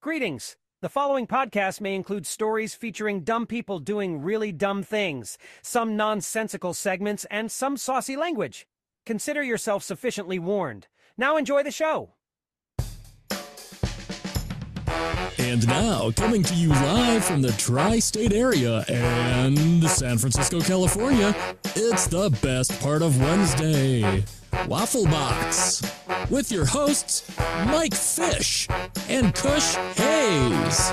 Greetings. The following podcast may include stories featuring dumb people doing really dumb things, some nonsensical segments, and some saucy language. Consider yourself sufficiently warned. Now enjoy the show. And now, coming to you live from the tri-state area and San Francisco, California, it's the best part of Wednesday, Waffle Box, with your hosts, Mike Fish and Kush Hayes.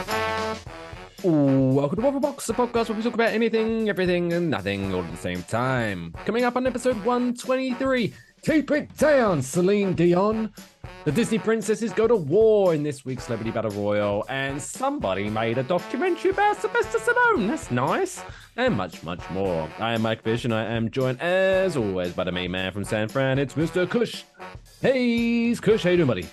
Welcome to Waffle Box, the podcast where we talk about anything, everything, and nothing all at the same time. Coming up on episode 123, Keep It Down, Celine Dion. The Disney princesses go to war in this week's Celebrity Battle Royal, and somebody made a documentary about Sylvester Stallone. That's nice. And much, much more. I am Mike Fish, and I am joined, as always, by the main man from San Fran. It's Mr. Kush Hayes. Kush, how you doing, buddy?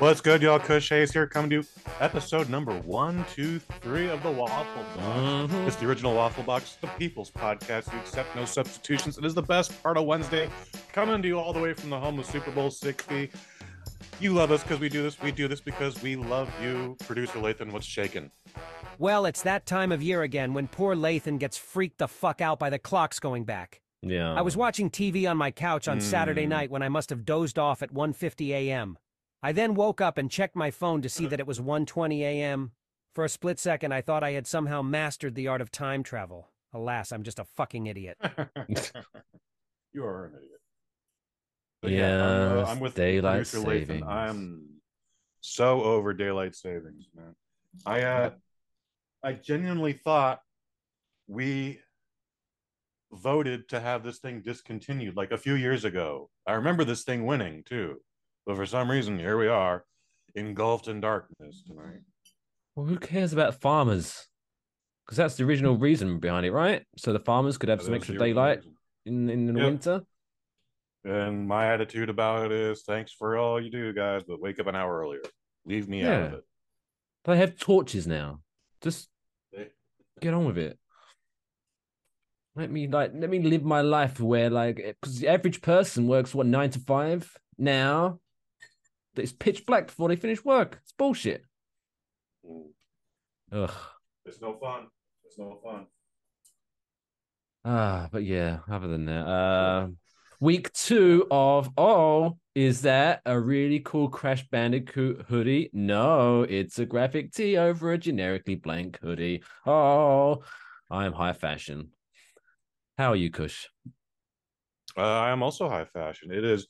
What's good, y'all? Kush Hayes here, coming to episode number 123 of the Waffle Box. It's the original Waffle Box, the people's podcast. We accept no substitutions. It is the best part of Wednesday, coming to you all the way from the home of Super Bowl 60. You love us because we do this. We do this because we love you. Producer Latham, what's shaking? Well, it's that time of year again when poor Latham gets freaked the fuck out by the clocks going back. Yeah. I was watching TV on my couch on Saturday night when I must have dozed off at 1:50 a.m. I then woke up and checked my phone to see that it was 1:20 a.m. For a split second, I thought I had somehow mastered the art of time travel. Alas, I'm just a fucking idiot. You are an idiot. But yeah, I'm with daylight savings. I'm so over daylight savings, man. I genuinely thought we voted to have this thing discontinued like a few years ago. I remember this thing winning, too. But for some reason, here we are, engulfed in darkness tonight. Well, who cares about farmers? Because that's the original reason behind it, right? So the farmers could have some extra daylight in the winter. And my attitude about it is, thanks for all you do, guys, but wake up an hour earlier. Leave me out of it. They have torches now. Just get on with it. Let me live my life where, because the average person works, 9 to 5 now. It's pitch black before they finish work. It's bullshit. Ugh. It's no fun. It's no fun. But yeah, other than that, week 2 of is that a really cool Crash Bandicoot hoodie? No, it's a graphic tee over a generically blank hoodie. Oh, I am high fashion. How are you, Kush? I am also high fashion. It is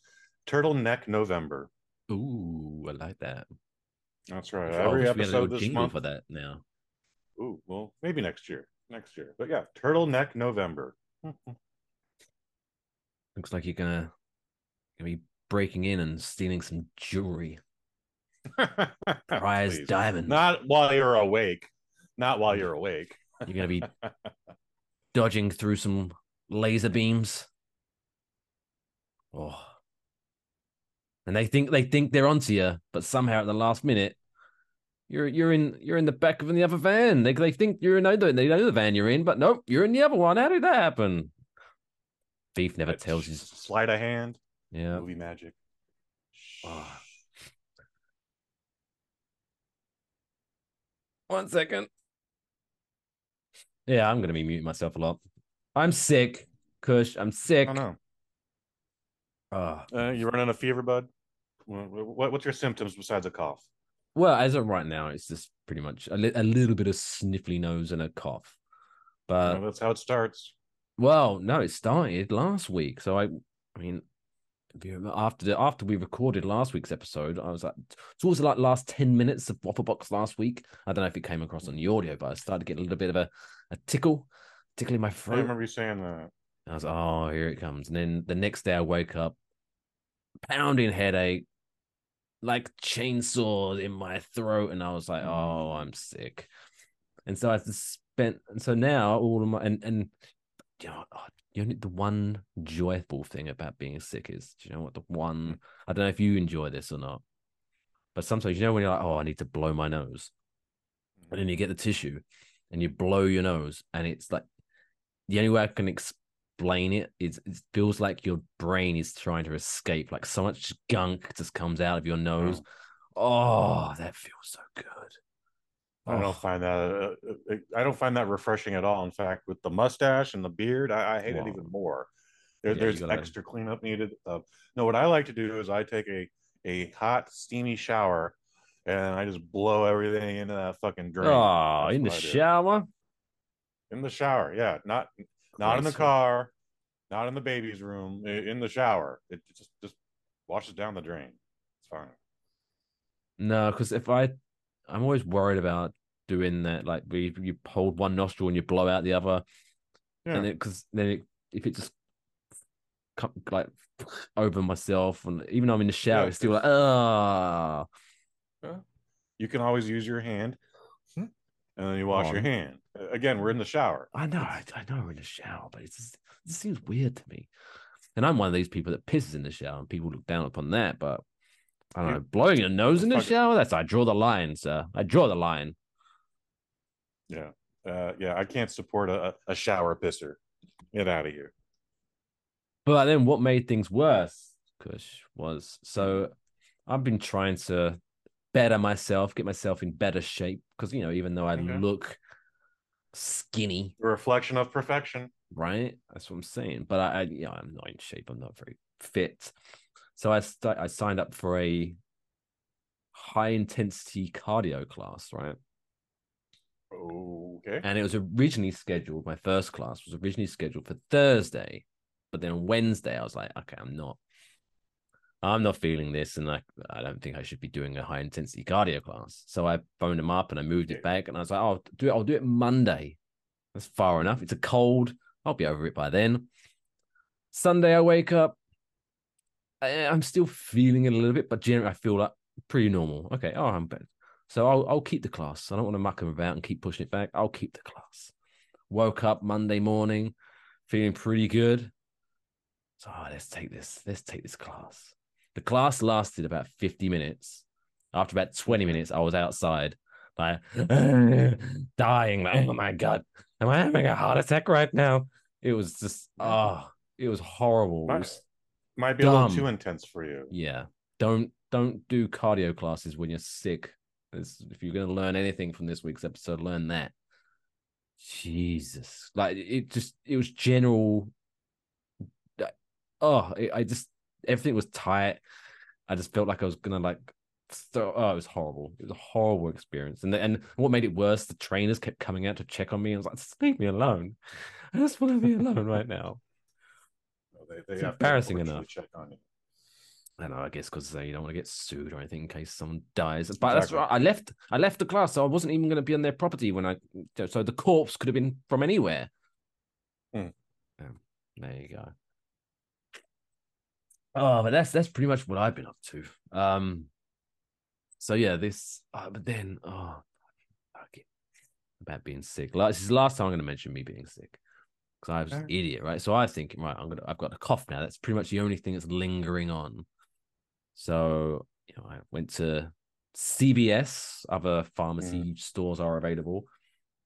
Turtleneck November. Ooh, I like that. That's right. Every episode this month for that now. Ooh, well, maybe next year. Next year. But yeah, Turtleneck November. Looks like you're gonna be breaking in and stealing some jewelry. Prize diamonds. Not while you're awake. Not while you're awake. You're gonna be dodging through some laser beams. Oh. And they think they're onto you, but somehow at the last minute, you're in the back of the other van. They think you're in either, they know the van you're in, but nope, you're in the other one. How did that happen? Thief never tells you. Sleight of hand. Yeah. Movie magic. Oh. One second. Yeah, I'm gonna be muting myself a lot. I'm sick, Kush. I'm sick. I know. You're running a fever, bud? What's your symptoms besides a cough? Well, as of right now, it's just pretty much a little bit of sniffly nose and a cough. But that's how it starts. Well, no, it started last week. So, I mean, after we recorded last week's episode, I was like, towards the last 10 minutes of Waffle Box last week. I don't know if it came across on the audio, but I started getting a little bit of a tickle in my throat. I remember you saying that. I was like, oh, here it comes. And then the next day I wake up, pounding headache, like chainsaws in my throat, and I was like, oh, I'm sick. And so I just now all of my you know, the one joyful thing about being sick is, do you know what, I don't know if you enjoy this or not, but sometimes, you know, when you're like, oh, I need to blow my nose, and then you get the tissue and you blow your nose, and it's like the only way I can explain it is it feels like your brain is trying to escape, like so much gunk just comes out of your nose. Oh, that feels so good. I don't find that refreshing at all. In fact, with the mustache and the beard, I hate it even more. There's extra cleanup needed. No, what I like to do is I take a hot steamy shower and I just blow everything into that fucking drain. Oh, in the shower? In the shower, yeah. Not in the car, not in the baby's room, in the shower. It just washes down the drain. It's fine. No, because if I'm always worried about doing that. Like you hold one nostril and you blow out the other, and because then if it just like open myself, and even though I'm in the shower, it's still like ah. You can always use your hand, and then you wash your hand. Again, we're in the shower. I know, we're in the shower, but it seems weird to me. And I'm one of these people that pisses in the shower, and people look down upon that, but. I don't know, blowing your nose in the shower? I draw the line, sir. I draw the line. Yeah. I can't support a shower pisser. Get out of here. But then what made things worse, Kush, was so I've been trying to better myself, get myself in better shape. Because, you know, even though I look skinny. A reflection of perfection. Right? That's what I'm saying. But I'm not in shape. I'm not very fit. So I signed up for a high-intensity cardio class, right? Okay. And it was originally scheduled, my first class was originally scheduled for Thursday. But then Wednesday, I was like, okay, I'm not feeling this. And I don't think I should be doing a high-intensity cardio class. So I phoned him up and I moved it back. And I was like, I'll do it Monday. That's far enough. It's a cold. I'll be over it by then. Sunday, I wake up. I'm still feeling it a little bit, but generally I feel like pretty normal. Okay, I'm better. So I'll keep the class. I don't want to muck them about and keep pushing it back. I'll keep the class. Woke up Monday morning, feeling pretty good. So let's take this class. The class lasted about 50 minutes. After about 20 minutes, I was outside, like dying. Like, oh my God, am I having a heart attack right now? It was just it was horrible. Might be a little too intense for you. Yeah. Don't do cardio classes when you're sick. If you're going to learn anything from this week's episode, learn that. Jesus. Like, it was general. Everything was tight. I just felt like I was going to, like, it was horrible. It was a horrible experience. And what made it worse, the trainers kept coming out to check on me. And I was like, just leave me alone. I just want to be alone right now. It's embarrassing enough. Check on you. I know, I guess because they don't want to get sued or anything in case someone dies. But that's right. I left the class, so I wasn't even going to be on their property so the corpse could have been from anywhere. There you go. But that's pretty much what I've been up to. So yeah, this. But then, fuck it. About being sick. This is the last time I'm going to mention me being sick. I was an idiot, right? So I think, right, I've got a cough now. That's pretty much the only thing that's lingering on. So, you know, I went to CVS. Other pharmacy stores are available,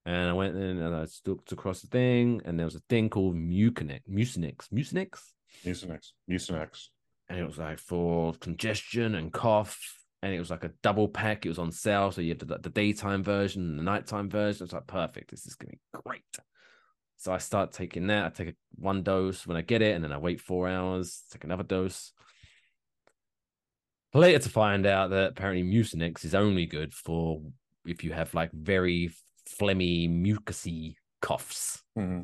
and I went in and I looked across the thing, and there was a thing called Mucinex, and it was like for congestion and cough, and it was like a double pack. It was on sale, so you have the daytime version and the nighttime version. It's like perfect. This is gonna be great. So I start taking that. I take one dose when I get it, and then I wait 4 hours, take another dose. Later to find out that apparently Mucinex is only good for if you have like very phlegmy, mucousy coughs. Mm-hmm.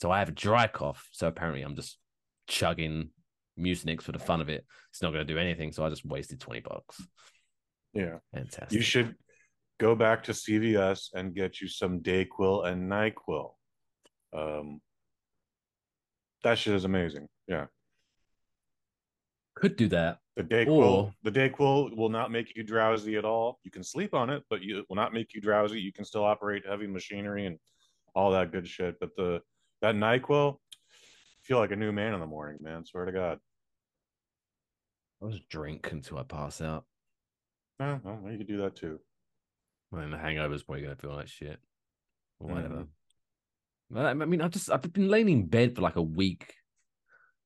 So I have a dry cough. So apparently I'm just chugging Mucinex for the fun of it. It's not going to do anything. So I just wasted $20. Yeah. Fantastic. You should go back to CVS and get you some Dayquil and NyQuil. That shit is amazing. Yeah, could do that. The Dayquil will not make you drowsy at all. You can sleep on it, but it will not make you drowsy. You can still operate heavy machinery and all that good shit. But that NyQuil, I feel like a new man in the morning, man. Swear to God. I'll just drink until I pass out. Yeah, well, you could do that too. And the hangover's probably going to feel like shit or whatever. I mean, I've been laying in bed for like a week.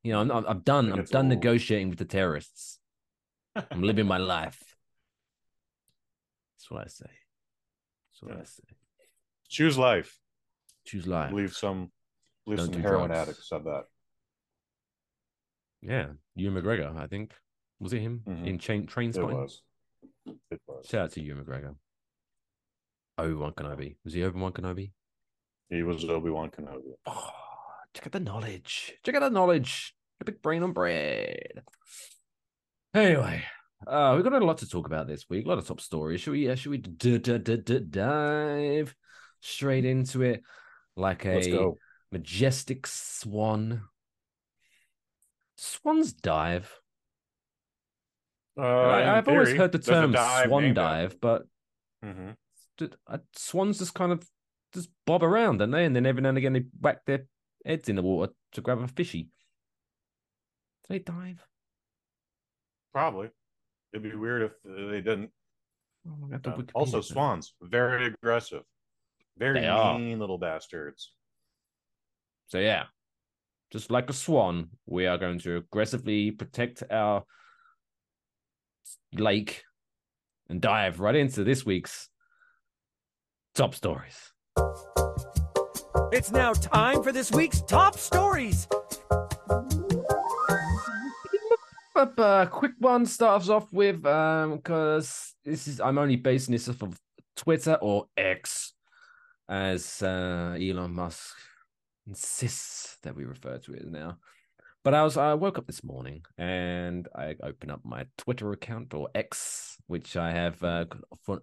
You know, I'm done negotiating with the terrorists. I'm living my life. That's what I say. That's what I say. Choose life. Choose life. I believe some heroin addicts said that. Yeah, Ewan McGregor, I think. Was it him in Trainspotting? It was. Shout out to Ewan McGregor. Obi-Wan Kenobi. Was he Obi-Wan Kenobi? He was Obi-Wan Kenobi. Oh, check out the knowledge. Check out the knowledge. A big brain on bread. Anyway, we've got a lot to talk about this week. A lot of top stories. Should we dive straight into it like a majestic swan? Swans dive. I've always heard the term swan dive, but swans just kind of just bob around, don't they? And then every now and again they whack their heads in the water to grab a fishy. Do they dive? Probably. It'd be weird if they didn't. Also, swans, very aggressive. Very mean little bastards. So, yeah. Just like a swan, we are going to aggressively protect our lake and dive right into this week's top stories. It's now time for this week's top stories. Quick one starts off with because this is I'm only basing this off of Twitter or X, as Elon Musk insists that we refer to it now. But I woke up this morning and I opened up my Twitter account or X, which I have on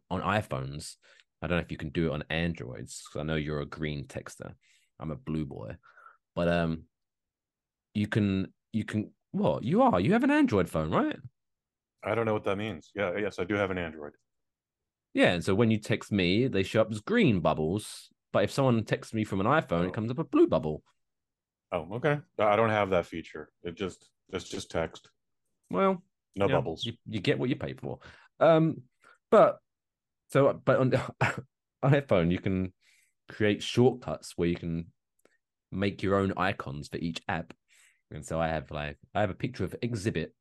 iPhones. I don't know if you can do it on Androids, because I know you're a green texter. I'm a blue boy, but you can. What you are? You have an Android phone, right? I don't know what that means. Yeah, yes, I do have an Android. Yeah, and so when you text me, they show up as green bubbles. But if someone texts me from an iPhone, it comes up a blue bubble. Oh, okay. I don't have that feature. It's just text. Well, no bubbles. You get what you pay for. But on iPhone, you can create shortcuts where you can make your own icons for each app. And so I have a picture of Exhibit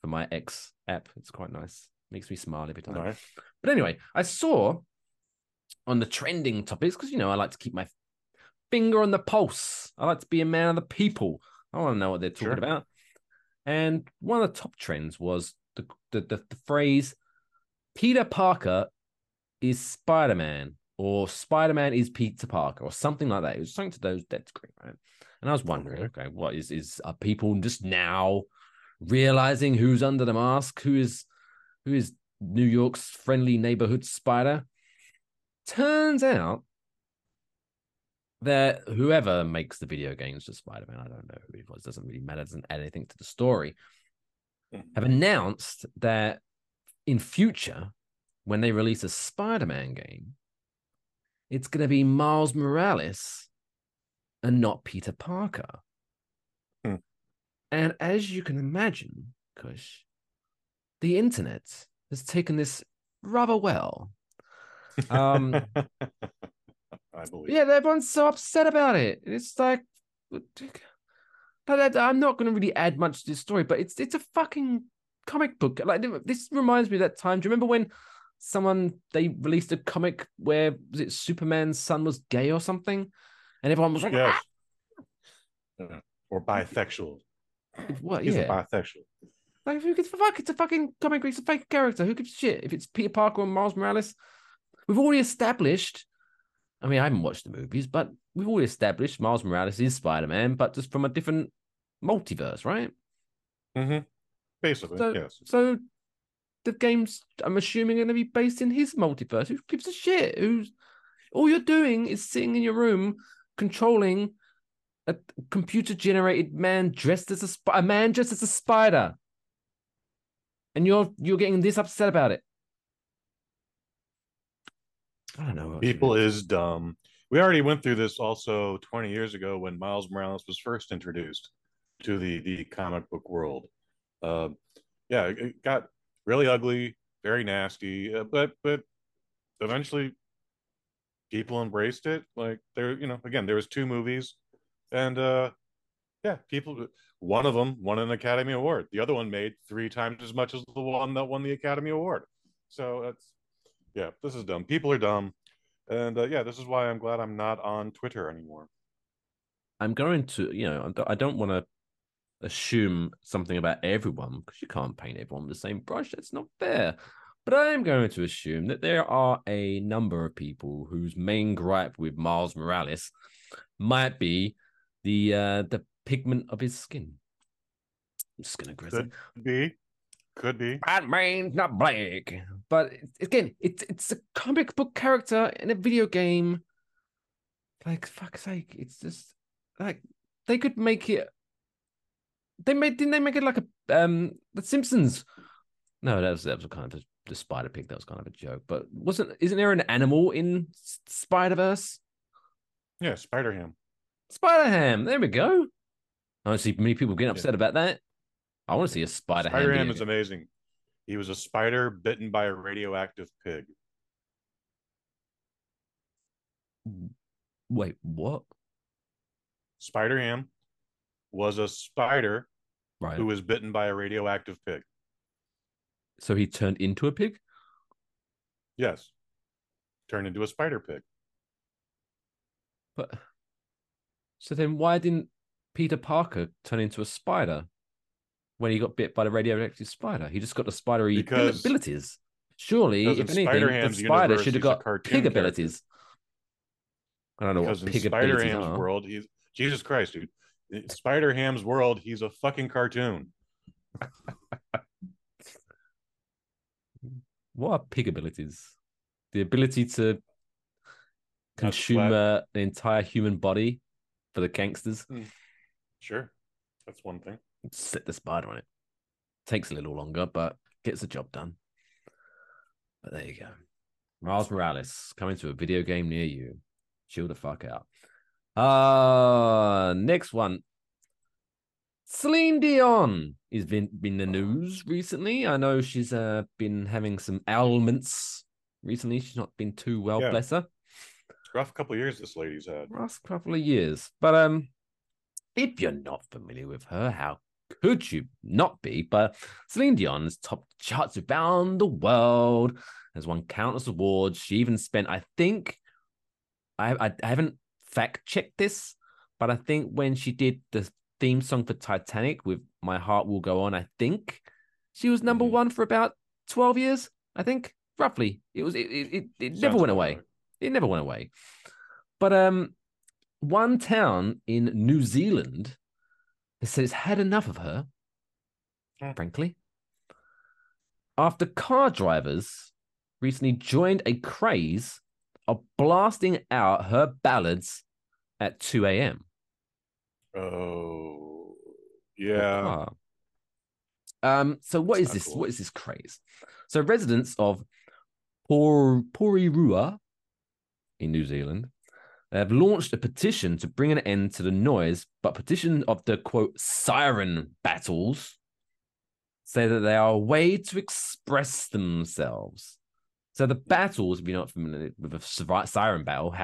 for my X app. It's quite nice. Makes me smile every time. Nice. But anyway, I saw on the trending topics, because, you know, I like to keep my finger on the pulse. I like to be a man of the people. I want to know what they're talking about. And one of the top trends was the phrase, Peter Parker is Spider-Man, or Spider-Man is Peter Parker, or something like that. It was something to those dead screen, right? And I was wondering, okay, what are people just now realizing who's under the mask, who is New York's friendly neighborhood spider? Turns out that whoever makes the video games for Spider-Man, I don't know who it was, doesn't really matter, doesn't add anything to the story, have announced that in future, when they release a Spider-Man game, it's going to be Miles Morales and not Peter Parker. And as you can imagine, Kush, the internet has taken this rather well. I believe. Yeah, everyone's so upset about it. It's like, I'm not going to really add much to this story, but it's a fucking comic book. Like, this reminds me of that time. Do you remember when they released a comic where was it Superman's son was gay or something, and everyone was like, yes. Ah! Or bisexual. What? He's a bisexual. Like, who gives a fuck? It's a fucking comic. It's a fake character. Who gives a shit if it's Peter Parker or Miles Morales? We've already established. I mean, I haven't watched the movies, but we've already established Miles Morales is Spider-Man, but just from a different multiverse, right? Mm-hmm. Basically, yes. So the games, I'm assuming, are going to be based in his multiverse. Who gives a shit? All you're doing is sitting in your room controlling a computer-generated man dressed as a man dressed as a spider, and you're getting this upset about it. I don't know. People is dumb. We already went through this also 20 years ago when Miles Morales was first introduced to the comic book world. It got really ugly, very nasty, but eventually people embraced it. Like, there was two movies, and people One of them won an Academy Award. The other one made 3 times as much as the one that won the Academy Award. So that's, yeah, this is dumb. People are dumb. And yeah, this is why I'm glad I'm not on Twitter anymore. I'm going to, you know, I don't want to assume something about everyone because you can't paint everyone with the same brush. That's not fair. But I'm going to assume that there are a number of people whose main gripe with Miles Morales might be the pigment of his skin. I'm just going to agree. Could be. Batman's not black. But again, it's a comic book character in a video game. Like, fuck's sake, it's just like they could make it. Didn't they make it like a The Simpsons? No, that was kind of the spider pig. That was kind of a joke. But isn't there an animal in Spider-Verse? Yeah, Spider-Ham. Spider-Ham. There we go. I don't see many people getting upset about that. I want to see a Spider-Ham. Spider-Ham is amazing. He was a spider bitten by a radioactive pig. Wait, what? Spider-Ham was a spider who was bitten by a radioactive pig. So he turned into a pig? Yes. Turned into a spider pig. But so then why didn't Peter Parker turn into a spider when he got bit by the radioactive spider? He just got the spidery abilities. Surely, if anything, Spider-Ham's the spider should have got pig abilities. I don't know because what pig abilities are. In Spider-Ham's world, he's... Jesus Christ, dude. In Spider-Ham's world, he's a fucking cartoon. What are pig abilities? The ability to consume the entire human body for the gangsters? Sure. That's one thing. Sit the spider on it. Takes a little longer, but gets the job done. But there you go. Miles Morales, coming to a video game near you. Chill the fuck out. Next one. Celine Dion has been in the news recently. I know she's been having some ailments recently. She's not been too well, bless her. Rough couple of years this lady's had. Rough couple of years. But if you're not familiar with her, how could you not be? But Celine Dion has topped charts around the world, has won countless awards. She even spent, I think, I haven't fact-checked this, but I think when she did the theme song for Titanic with My Heart Will Go On, I think she was number one for about 12 years, I think, roughly. It never went away. It never went away. But one town in New Zealand has said it's had enough of her, frankly, after car drivers recently joined a craze of blasting out her ballads at 2 a.m. Oh, yeah. So what is this? Cool. What is this craze? So residents of Porirua in New Zealand have launched a petition to bring an end to the noise, but petition of the, quote, siren battles say that they are a way to express themselves. So the battles, if you're not familiar with a siren battle,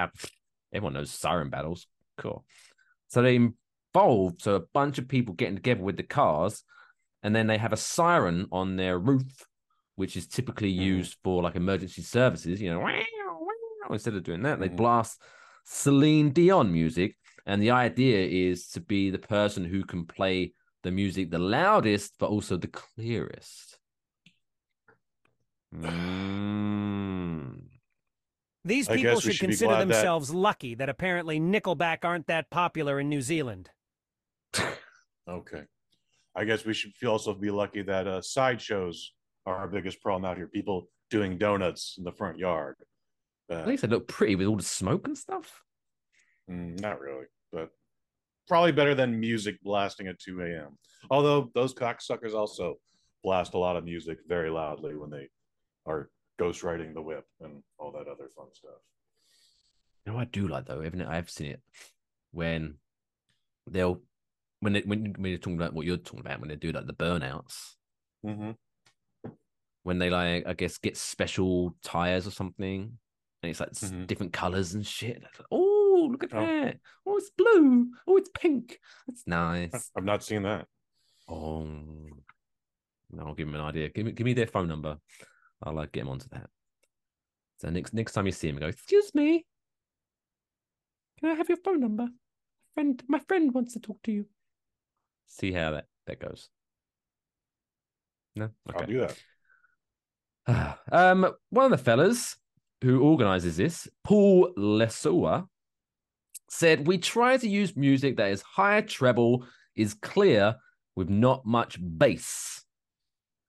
everyone knows siren battles. Cool. So they involved a bunch of people getting together with the cars, and then they have a siren on their roof, which is typically used for like emergency services. You know, wow, wow. Instead of doing that, they blast Celine Dion music, and the idea is to be the person who can play the music the loudest, but also the clearest. These people should consider themselves lucky that apparently Nickelback aren't that popular in New Zealand. Okay. I guess we should also be lucky that sideshows are our biggest problem out here. People doing donuts in the front yard. At least they look pretty with all the smoke and stuff. Not really, but probably better than music blasting at 2 a.m. Although those cocksuckers also blast a lot of music very loudly when they are ghostwriting the whip and all that other fun stuff. You know, I do like though, even I've seen it when they'll when you're talking about what you're talking about when they do like the burnouts. When they like, I guess, get special tires or something, and it's like different colors and shit. Like, oh. oh, look at that. Oh, it's blue. Oh, it's pink. That's nice. I've not seen that. Oh, no, I'll give him an idea. Give me their phone number. I'll get him onto that. So next time you see him, go, excuse me, can I have your phone number? My friend wants to talk to you. See how that goes. No? Okay. I'll do that. One of the fellas who organizes this, Paul Lesoa, said, we try to use music that is high treble, is clear, with not much bass,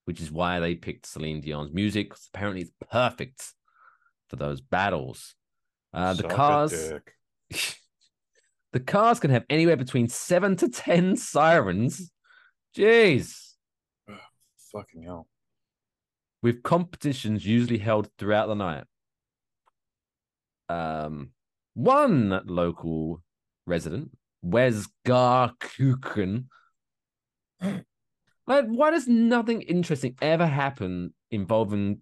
which is why they picked Celine Dion's music. Apparently it's perfect for those battles. The cars can have anywhere between 7 to 10 sirens. Jeez. Ugh, fucking hell. With competitions usually held throughout the night. One local resident, Wes Garkuken, like, why does nothing interesting ever happen involving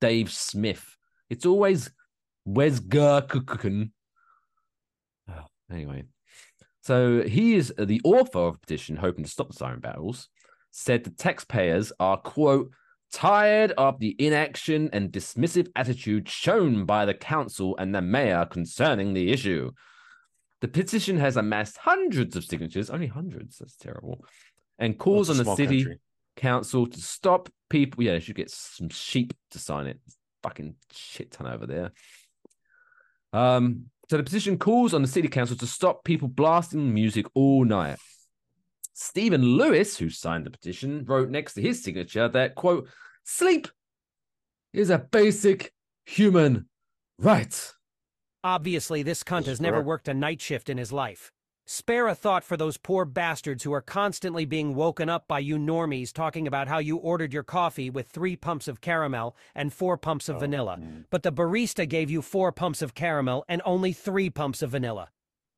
Dave Smith? It's always Wes Garkuken. Anyway, so he is the author of a petition hoping to stop the siren battles, said the taxpayers are, quote, tired of the inaction and dismissive attitude shown by the council and the mayor concerning the issue. The petition has amassed hundreds of signatures, only hundreds, that's terrible, and calls on the city council to stop people. Yeah, they should get some sheep to sign it. Fucking shit ton over there. So the petition calls on the city council to stop people blasting music all night. Stephen Lewis, who signed the petition, wrote next to his signature that, quote, sleep is a basic human right. Obviously, this cunt has never worked a night shift in his life. Spare a thought for those poor bastards who are constantly being woken up by you normies talking about how you ordered your coffee with 3 pumps of caramel and 4 pumps of vanilla, but the barista gave you 4 pumps of caramel and only 3 pumps of vanilla.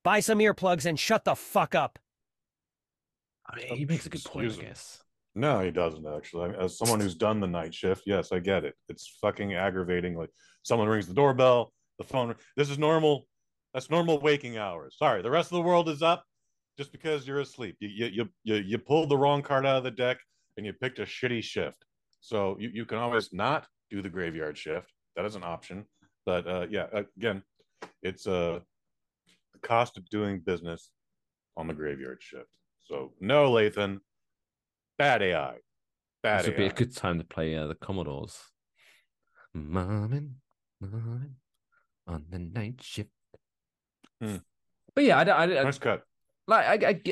Buy some earplugs and shut the fuck up. I mean, he makes a good point, I guess. No, he doesn't, actually. As someone who's done the night shift, yes, I get it. It's fucking aggravating. Like, someone rings the doorbell, the phone. This is normal. That's normal waking hours. Sorry, the rest of the world is up just because you're asleep. You pulled the wrong card out of the deck and you picked a shitty shift. So you can always not do the graveyard shift. That is an option. But yeah, again, it's the cost of doing business on the graveyard shift. So no, Latham, bad AI. This would be a good time to play the Commodores. Morning on the night shift. But yeah, I nice cut. Like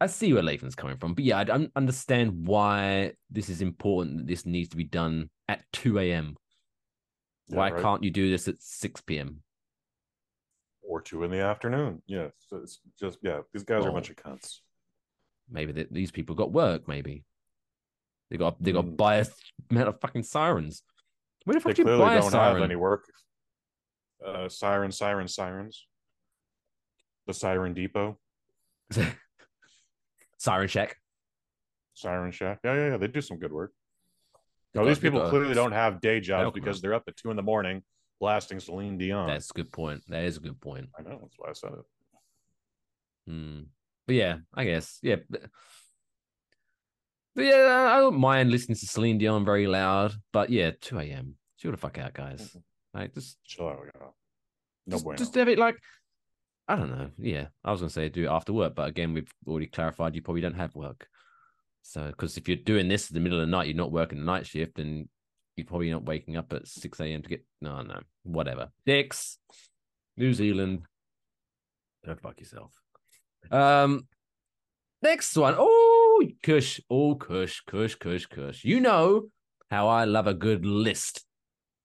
I see where Latham's coming from, but yeah, I don't understand why this is important. That this needs to be done at 2 a.m. Why can't you do this at 6 p.m. or 2 in the afternoon? Yeah, so it's just these guys are a bunch of cunts. Maybe these people got work. Maybe they got biased amount of fucking sirens. Where the fuck do you buy a siren? They clearly don't have any work. Sirens. The Siren Depot. Siren Shack. Yeah. They do some good work. No, these people clearly don't have day jobs because they're up at 2 in the morning blasting Celine Dion. That's a good point. That is a good point. I know. That's why I said it. But yeah, I guess. Yeah. But yeah, I don't mind listening to Celine Dion very loud. But yeah, 2 a.m. Chill the fuck out, guys. Like, just chill out. Just have it like... I don't know. Yeah, I was going to say do it after work, but again, we've already clarified you probably don't have work. So, because if you're doing this in the middle of the night, you're not working the night shift, and you're probably not waking up at 6 a.m. to get... No, whatever. Dicks, New Zealand, don't fuck yourself. Next one. Oh, Kush. Oh, Kush. You know how I love a good list,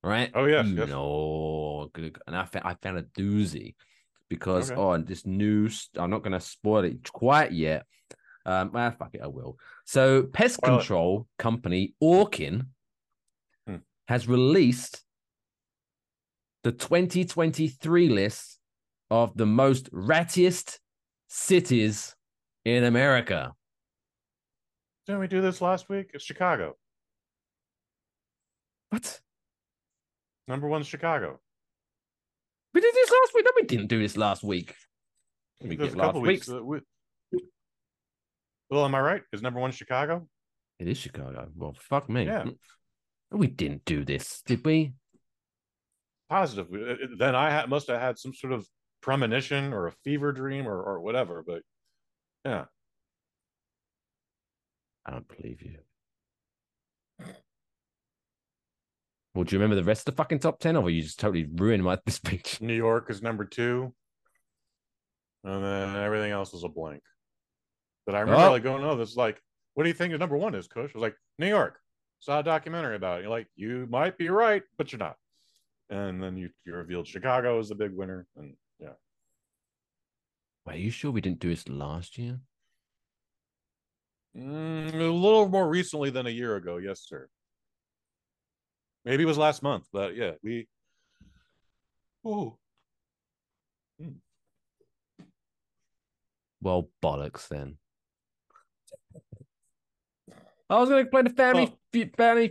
right? Oh, yes. No. Yes. And I found a doozy. Because this news, I'm not going to spoil it quite yet. Fuck it, I will. So, pest control company Orkin has released the 2023 list of the most rattiest cities in America. Didn't we do this last week? It's Chicago. What? Number 1 is Chicago. We did this last week. No, we didn't do this last week. We did last week. Well, am I right? Is number one Chicago? It is Chicago. Well, fuck me. Yeah. We didn't do this, did we? Positive. Then I must have had some sort of premonition or a fever dream or whatever, but yeah. I don't believe you. Well, do you remember the rest of the fucking top 10, or were you just totally ruined my speech? New York is number 2. And then everything else is a blank. But I remember like going, oh, this is like, what do you think the number 1 is, Kush? I was like, New York. Saw a documentary about it. You're like, you might be right, but you're not. And then you revealed Chicago is the big winner. And yeah. Wait, are you sure we didn't do this last year? A little more recently than a year ago. Yes, sir. Maybe it was last month, but yeah, we. Oh. Hmm. Well, bollocks then. I was going to play the family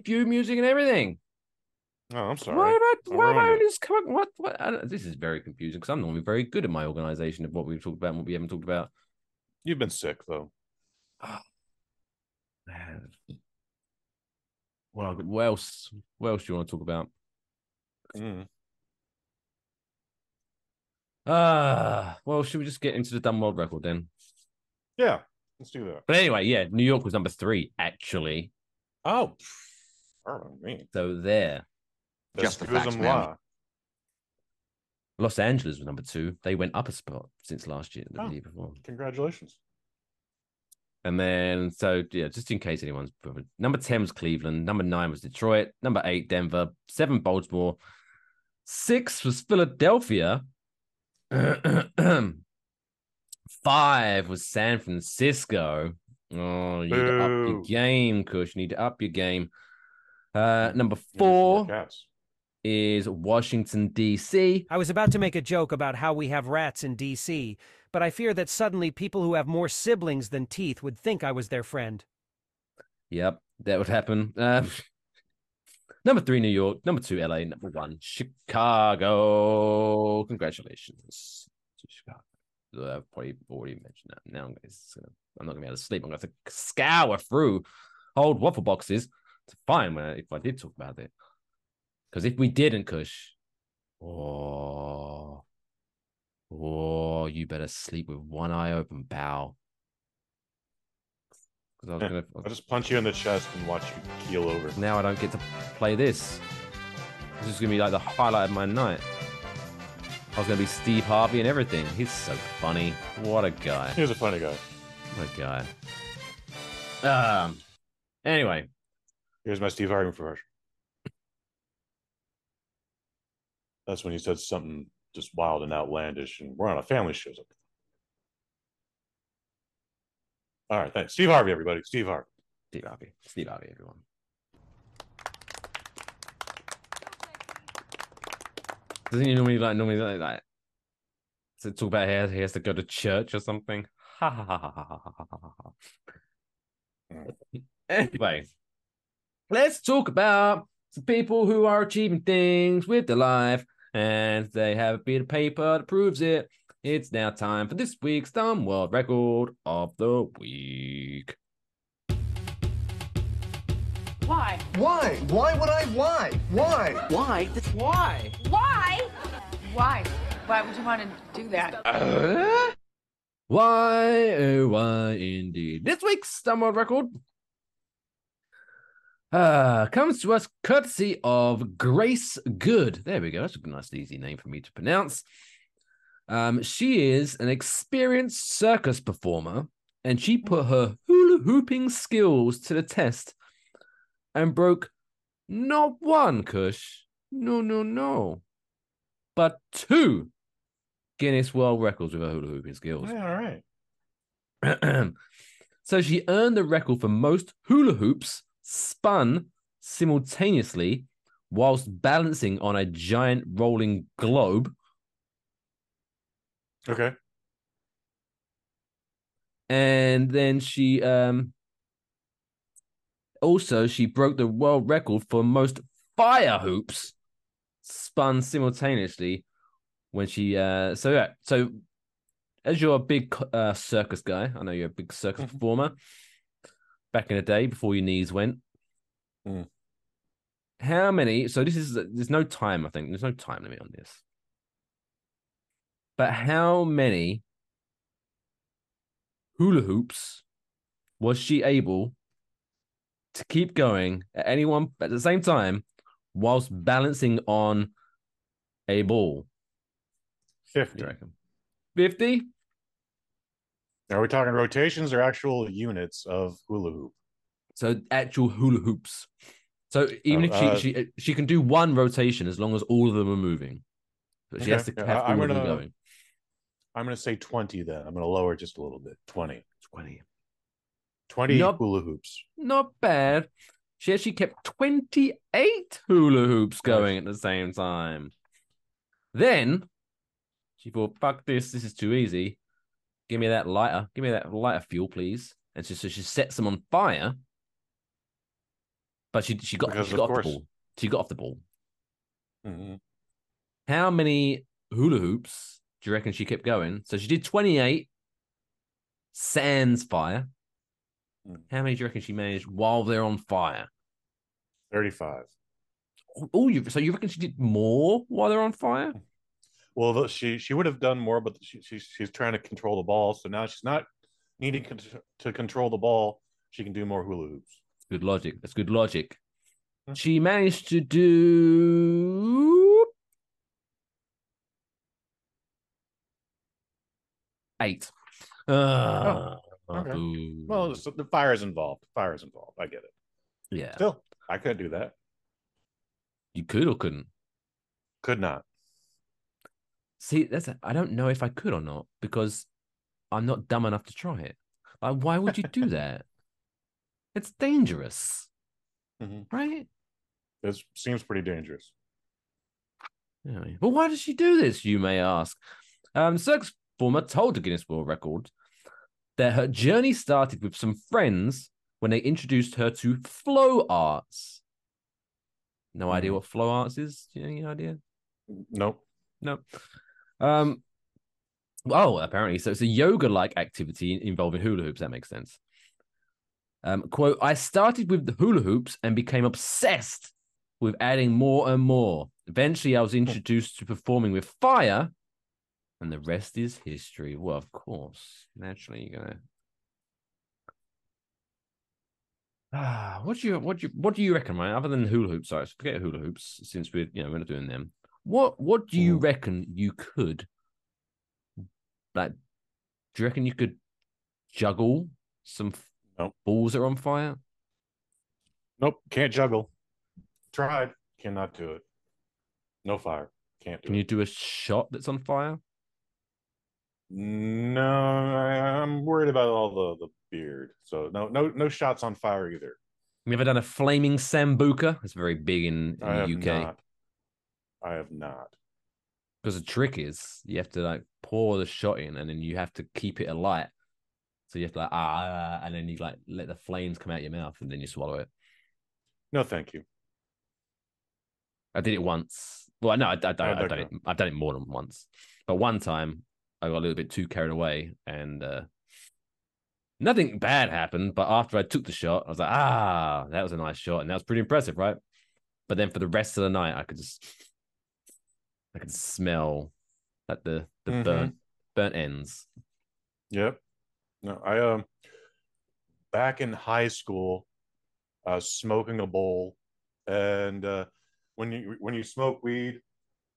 feud music and everything. Oh, I'm sorry. Why am I just coming? This is very confusing because I'm normally very good at my organization of what we've talked about and what we haven't talked about. You've been sick though. Oh, man. Well, what else do you want to talk about? Well, should we just get into the dumb world record then? Yeah, let's do that. But anyway, yeah, New York was number 3, actually. Oh, I don't mean. So there. Just the facts, man. Los Angeles was number 2. They went up a spot since last year, the year before. Congratulations. And then, so yeah, just in case anyone's number 10 was Cleveland, number 9 was Detroit, number 8 Denver, 7 Baltimore, 6 was Philadelphia, 5 was San Francisco. Oh, you need to up your game, Kush. You need to up your game. Number 4 is Washington, D.C. I was about to make a joke about how we have rats in D.C., but I fear that suddenly people who have more siblings than teeth would think I was their friend. Yep, that would happen. Number 3, New York. Number 2, LA. Number 1, Chicago. Congratulations to Chicago. I've probably already mentioned that. Now I'm not going to be able to sleep. I'm going to have to scour through old waffle boxes to find if I did talk about it. Because if we didn't, Kush, oh, you better sleep with one eye open, pal. I'll just punch you in the chest and watch you keel over. Now I don't get to play this. This is going to be like the highlight of my night. I was going to be Steve Harvey and everything. He's so funny. What a guy. He was a funny guy. What a guy. Anyway. Here's my Steve Harvey impression. That's when he said something just wild and outlandish, and we're on a family show. All right, thanks. Steve Harvey, everybody. Steve Harvey. Steve Harvey. Steve Harvey, everyone. Doesn't he normally to talk about how he has to go to church or something? Ha ha ha ha ha ha ha. Anyway, let's talk about some people who are achieving things with their life, and they have a bit of paper that proves it. It's now time for this week's Dumb World Record of the Week. Why? Why? Why would I? Why? Why? Why? Why? Why? Why? Why would you want to do that? Why? Oh, why indeed. This week's Dumb World Record comes to us courtesy of Grace Good. There we go. That's a nice, easy name for me to pronounce. She is an experienced circus performer, and she put her hula-hooping skills to the test and broke not one, Kush, no, but 2 Guinness World Records with her hula-hooping skills. Yeah, all right. So she earned the record for most hula hoops spun simultaneously whilst balancing on a giant rolling globe. Okay. And then she also broke the world record for most fire hoops spun simultaneously when she so as you're a big circus guy, I know you're a big circus performer back in the day before your knees went. Mm. How many? So this is there's no time. I think there's no time limit on this. But how many hula hoops was she able to keep going at any one at the same time whilst balancing on a ball? 50. 50? Are we talking rotations or actual units of hula hoop? So actual hula hoops. So even if she can do one rotation as long as all of them are moving. But she has to have all of them going. I'm going to say 20 then. I'm going to lower just a little bit. 20 hula hoops. Not bad. She actually kept 28 hula hoops going at the same time. Then she thought, fuck this. This is too easy. Give me that lighter. Give me that lighter fuel, please. And so she sets them on fire. But she got off the ball. She got off the ball. Mm-hmm. How many hula hoops do you reckon she kept going? So she did 28 sans fire. How many do you reckon she managed while they're on fire? 35. Oh, so you reckon she did more while they're on fire? Well, she would have done more, but she's trying to control the ball. So now she's not needing to control the ball. She can do more hula hoops. Good logic. That's good logic. She managed to do 8. Okay. Well, so the fire is involved. Fire is involved. I get it. Yeah. Still, I could do that. You could or couldn't? Could not. See, I don't know if I could or not because I'm not dumb enough to try it. Like, why would you do that? It's dangerous, right? It seems pretty dangerous. Yeah. But why does she do this, you may ask? Circus performer told the Guinness World Record that her journey started with some friends when they introduced her to flow arts. No idea what flow arts is? Do you have any idea? No. Oh, apparently. So it's a yoga-like activity involving hula hoops. That makes sense. Quote, I started with the hula hoops and became obsessed with adding more and more. Eventually, I was introduced to performing with fire, and the rest is history. Well, of course. Naturally, you're going to... What do you reckon, right? Other than hula hoops, sorry, forget hula hoops, since we're not doing them. What do you reckon you could... Like, do you reckon you could juggle some... Nope. Balls are on fire. Nope. Can't juggle. Tried. Cannot do it. No fire. Can't do it. Can you do a shot that's on fire? No, I'm worried about all the beard. So no shots on fire either. You ever done a flaming sambuca? It's very big in the UK. I have not. Because the trick is you have to like pour the shot in and then you have to keep it alight. So you have to like, and then you like let the flames come out your mouth and then you swallow it. No, thank you. I did it once. Well, no, I've done it more than once. But one time I got a little bit too carried away and nothing bad happened. But after I took the shot, I was like, that was a nice shot. And that was pretty impressive, right? But then for the rest of the night, I could smell like the burnt ends. Yep. No, I back in high school, smoking a bowl, and when you smoke weed,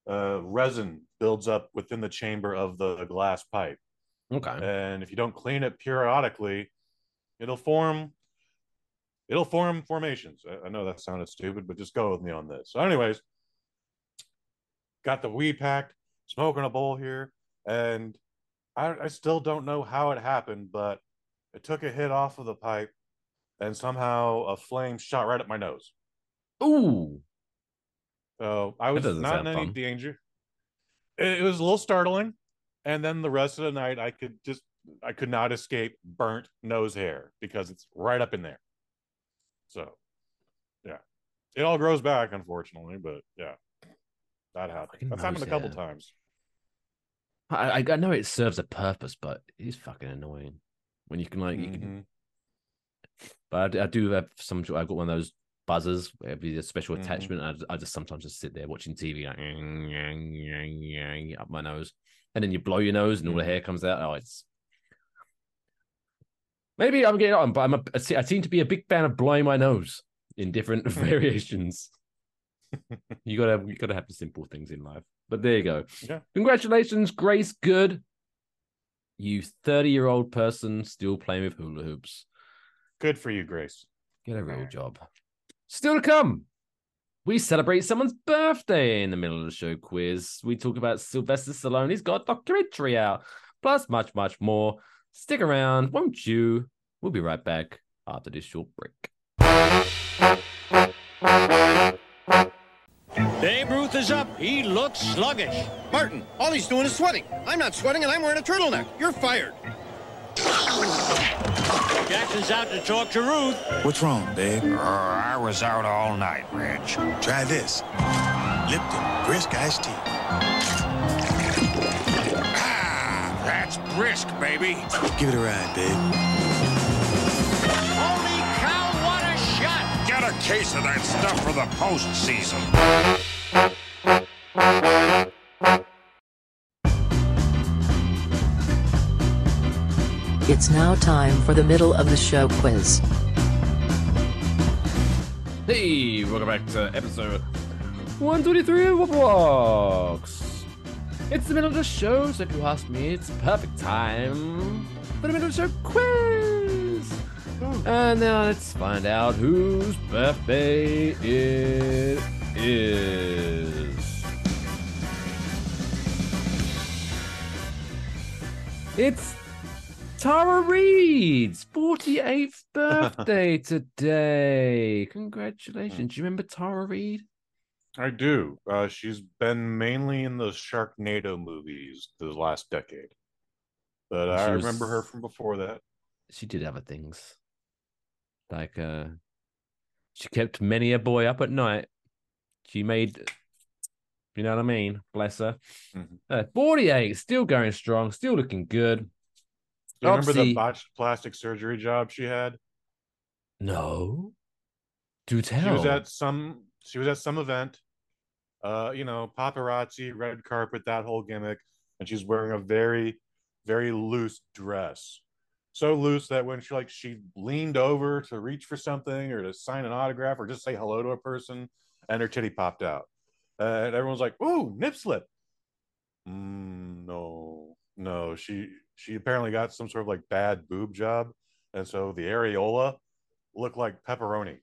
resin builds up within the chamber of the glass pipe. Okay. And if you don't clean it periodically, it'll form formations. I know that sounded stupid, but just go with me on this. So, anyways, got the weed packed, smoking a bowl here, and I still don't know how it happened, but it took a hit off of the pipe and somehow a flame shot right up my nose. Ooh. So I was not in any danger. It was a little startling. And then the rest of the night, I could not escape burnt nose hair because it's right up in there. So, yeah. It all grows back, unfortunately, but yeah. That happened. That's happened a couple times. I know it serves a purpose, but it is fucking annoying when you can like. Mm-hmm. You can... But I do have some. I've got one of those buzzers, every special attachment. Mm-hmm. I just sometimes just sit there watching TV, like up my nose, and then you blow your nose, and all the hair comes out. Oh, it's. Maybe I'm getting on, but I seem to be a big fan of blowing my nose in different variations. You gotta have the simple things in life. But there you go. Yeah. Congratulations, Grace Good. You 30-year-old person still playing with hula hoops. Good for you, Grace. Get a real job. Still to come, we celebrate someone's birthday in the middle of the show quiz. We talk about Sylvester Stallone. He's got a documentary out. Plus much, much more. Stick around, won't you? We'll be right back after this short break. Babe Ruth is up. He looks sluggish. Martin, all he's doing is sweating. I'm not sweating, and I'm wearing a turtleneck. You're fired. Jackson's out to talk to Ruth. What's wrong, babe? I was out all night, Rich. Try this. Lipton Brisk Iced Tea. That's brisk, baby. Give it a ride, babe. Holy cow, what a shot! Get a case of that stuff for the postseason. It's now time for the middle of the show quiz. Hey, welcome back to episode 123 of Waffle Box. It's the middle of the show, so if you ask me, it's perfect time for the middle of the show quiz. And now let's find out whose birthday it is. It's Tara Reid's 48th birthday today. Congratulations. Do you remember Tara Reid? I do. She's been mainly in the Sharknado movies the last decade. But I remember her from before that. She did other things. Like, she kept many a boy up at night. She made, you know what I mean? Bless her. Mm-hmm. 48, still going strong, still looking good. Do you remember the botched plastic surgery job she had? No. Do tell. She was at some event. Paparazzi, red carpet, that whole gimmick, and she's wearing a very, very loose dress. So loose that when she leaned over to reach for something or to sign an autograph or just say hello to a person, and her titty popped out, and everyone's like, "Ooh, nip slip." No, she apparently got some sort of bad boob job, and so the areola looked like pepperoni.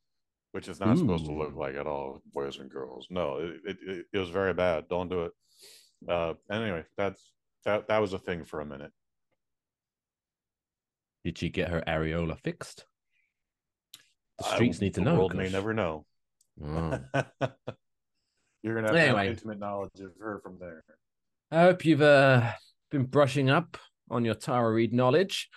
Which is not supposed to look like at all, boys and girls. No, it was very bad. Don't do it. Anyway, that was a thing for a minute. Did she get her areola fixed? The streets need to know. The world may never know. Oh. You're going to have intimate knowledge of her from there. I hope you've been brushing up on your Tara Reid knowledge.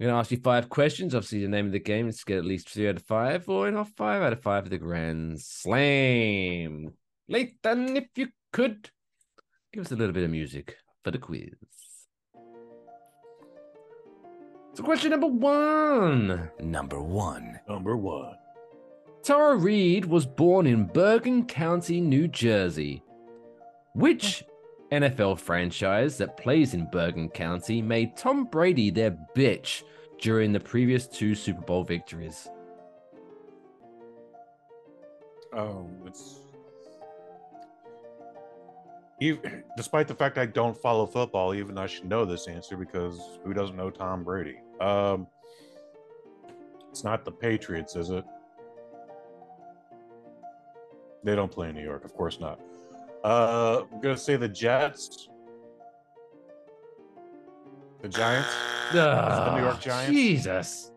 I'm going to ask you 5 questions. Obviously, the name of the game is to get at least 3 out of 5, or enough 5 out of 5 for the grand slam. Lathan, if you could give us a little bit of music for the quiz. So, question number 1. Number one. Tara Reid was born in Bergen County, New Jersey. Which NFL franchise that plays in Bergen County made Tom Brady their bitch during the previous 2 Super Bowl victories? Oh, despite the fact I don't follow football, even I should know this answer because who doesn't know Tom Brady? It's not the Patriots, is it? They don't play in New York, of course not. I'm going to say the Jets. The Giants? The New York Giants? Jesus.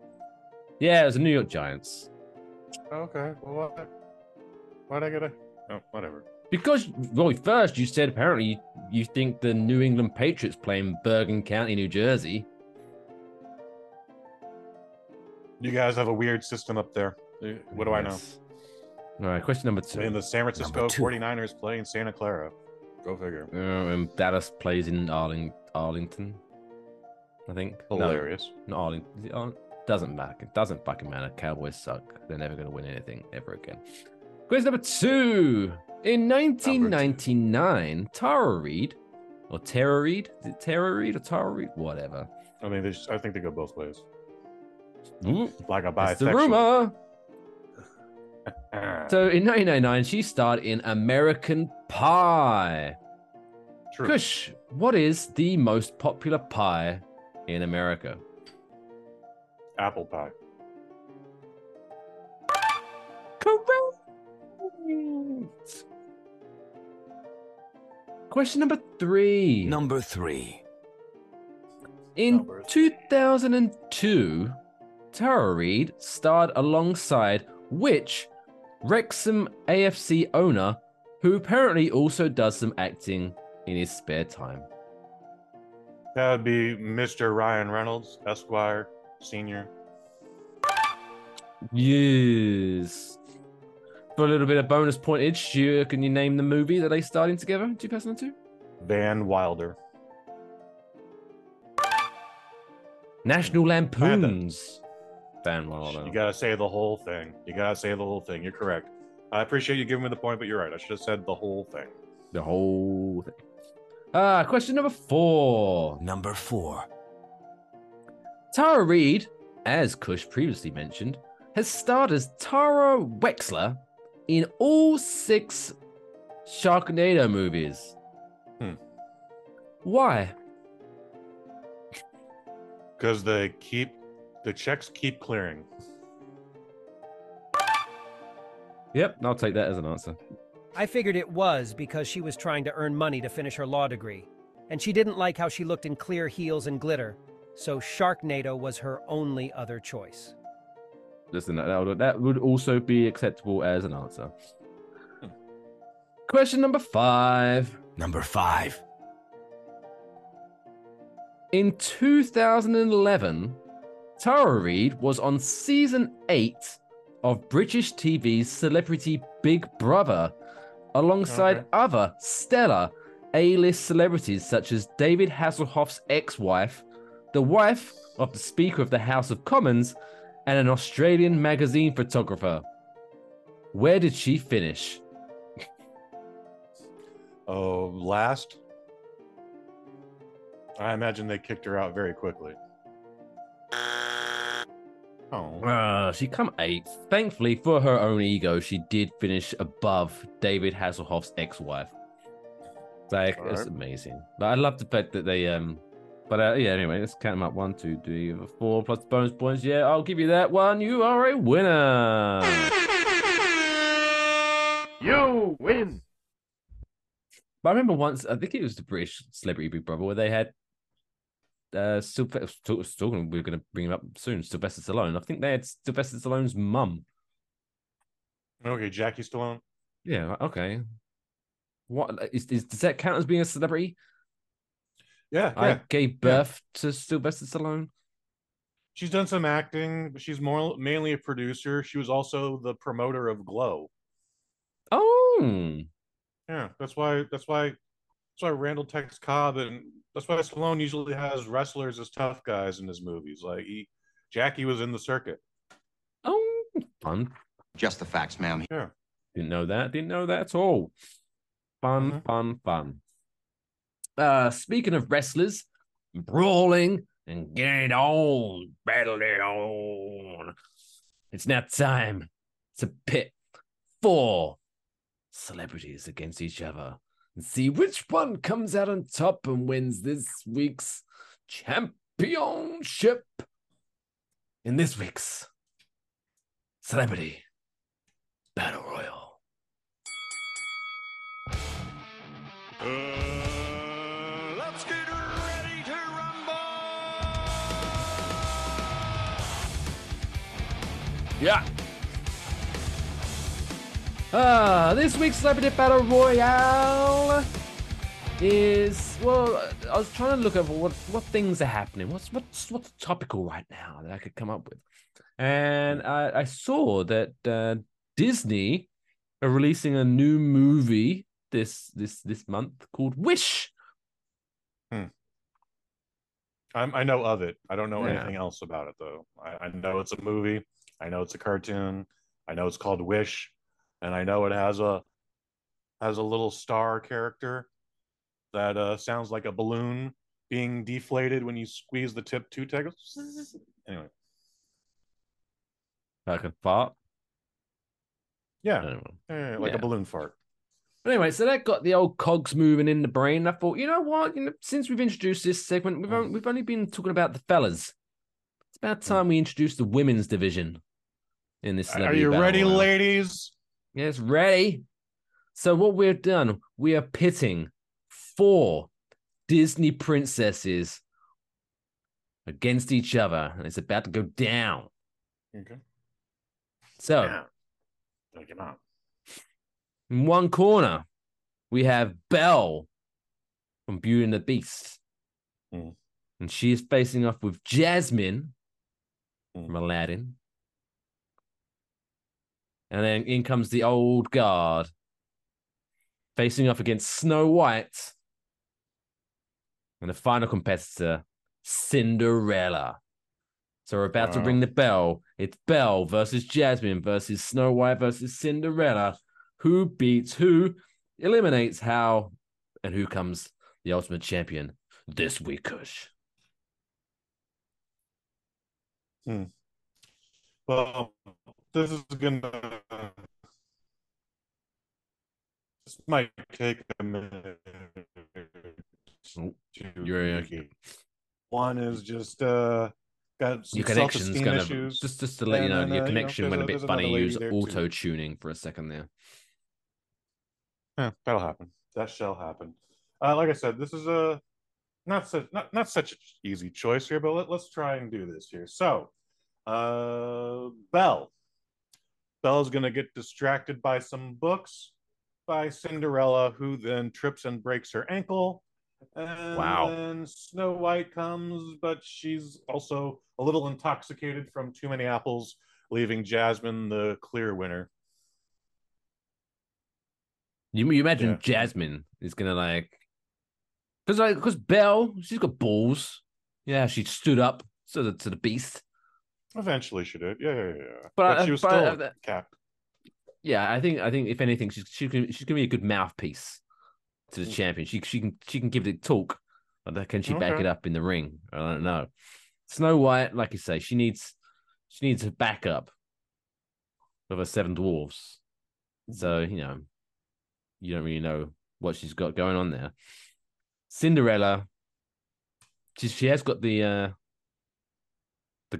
Yeah, it was the New York Giants. Okay. Well, why'd I get a... Oh, whatever. Because, first you said apparently you think the New England Patriots play in Bergen County, New Jersey. You guys have a weird system up there. What do I know? All right, question number 2. In the San Francisco 49ers play in Santa Clara. Go figure. And Dallas plays in Arlington, I think. Hilarious. No, Arlington. Doesn't matter. It doesn't fucking matter. Cowboys suck. They're never going to win anything ever again. Quiz number two. In 1999, Tara Reid, whatever. I mean, I think they go both ways. Ooh, like a bisexual. It's the rumor. So in 1999, she starred in American Pie. True. Kush, what is the most popular pie in America? Apple pie. Correct. Question number three. In 2002, Tara Reid starred alongside which Wrexham AFC owner, who apparently also does some acting in his spare time? That would be Mr. Ryan Reynolds, Esquire, Senior. Yes. For a little bit of bonus pointage, can you name the movie that they starred in together, 2002? Van Wilder. National Lampoon's Van Wilder. You gotta say the whole thing. You're correct. I appreciate you giving me the point, but you're right. I should have said the whole thing. Question number four. Tara Reid, as Kush previously mentioned, has starred as Tara Wexler in all 6 Sharknado movies. Why? Because the checks keep clearing. Yep, I'll take that as an answer. I figured it was because she was trying to earn money to finish her law degree, and she didn't like how she looked in clear heels and glitter. So Sharknado was her only other choice. Listen, that would also be acceptable as an answer. Question number five. In 2011, Tara Reid was on season 8 of British TV's Celebrity Big Brother, alongside other stellar A-list celebrities such as David Hasselhoff's ex-wife, the wife of the Speaker of the House of Commons, and an Australian magazine photographer. Where did she finish? Oh, last? I imagine they kicked her out very quickly. Oh. She come 8th. Thankfully, for her own ego, she did finish above David Hasselhoff's ex-wife. Like, it's amazing. But I love the fact that they... yeah, anyway, let's count them up. 1, 2, 3, 4 plus bonus points. Yeah, I'll give you that one. You are a winner. You win. But I remember once, I think it was the British Celebrity Big Brother, where they had we're going to bring him up soon, Sylvester Stallone. I think they had Sylvester Stallone's mum. Okay, Jackie Stallone. Yeah, okay. What does that count as being a celebrity? Yeah, I gave birth to Sylvester Stallone. She's done some acting, but she's mainly a producer. She was also the promoter of Glow. Oh, yeah, that's why Randall Tex Cobb, and that's why Stallone usually has wrestlers as tough guys in his movies. Like Jackie was in the circuit. Oh, fun! Just the facts, ma'am. Yeah, didn't know that. Didn't know that at all. Fun, fun. Speaking of wrestlers, brawling and getting it on, battle it on. It's now time to pit 4 celebrities against each other and see which one comes out on top and wins this week's championship in this week's Celebrity Battle Royal. Yeah. This week's Celebrity Battle Royale is, well, I was trying to look over what things are happening. What's topical right now that I could come up with? And I saw that Disney are releasing a new movie this month called Wish. I know of it. I don't know anything else about it though. I know it's a movie. I know it's a cartoon. I know it's called Wish, and I know it has a little star character that sounds like a balloon being deflated when you squeeze the tip too tight. Anyway, like a fart. Yeah, anyway. A balloon fart. But anyway, so that got the old cogs moving in the brain. I thought, you know what? You know, since we've introduced this segment, we've only been talking about the fellas. It's about time we introduce the women's division in this. Are you ready, ladies? Yes, ready. So what we've done, we are pitting 4 Disney princesses against each other, and it's about to go down. Okay. So. Yeah. Take it out. In one corner, we have Belle from Beauty and the Beast. Mm. And she is facing off with Jasmine from Aladdin. And then in comes the old guard, facing off against Snow White. And the final competitor, Cinderella. So we're about to ring the bell. It's Belle versus Jasmine versus Snow White versus Cinderella. Who beats who, eliminates how, and who comes the ultimate champion this week, Kush? Well, this might take a minute. You're okay. One is just got some self-esteem issues. Just to let you know, your connection went a bit funny. Use auto-tuning for a second there. Yeah, that'll happen. That shall happen. Like I said, this is a not such an easy choice here, but let's try and do this here. So, Belle's gonna get distracted by some books by Cinderella, who then trips and breaks her ankle. And then Snow White comes, but she's also a little intoxicated from too many apples, leaving Jasmine the clear winner. You imagine Jasmine is gonna because Belle, she's got balls. Yeah, she stood up to the beast. Eventually, she did. Yeah. But she was still capped. Yeah, I think if anything, she's gonna be a good mouthpiece to the champion. She can give the talk, but can she back it up in the ring? I don't know. Snow White, like you say, she needs a backup of her 7 dwarves. So you don't really know what she's got going on there. Cinderella, she has got the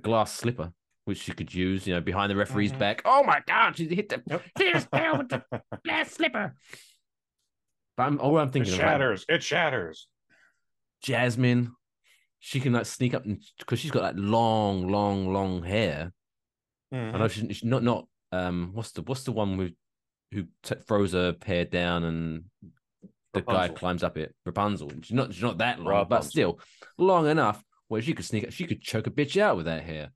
glass slipper, which she could use, behind the referee's back. Oh my God, she hit the clearest bell with the glass slipper. But I'm thinking it shatters. It shatters. Jasmine, she can sneak up because she's got long, long, long hair. Mm-hmm. I know she's not. What's the one with? Who throws her hair down and the Rapunzel. Guy climbs up it. Rapunzel. She's not that long, Rapunzel. But still long enough where she could sneak. She could choke a bitch out with that hair.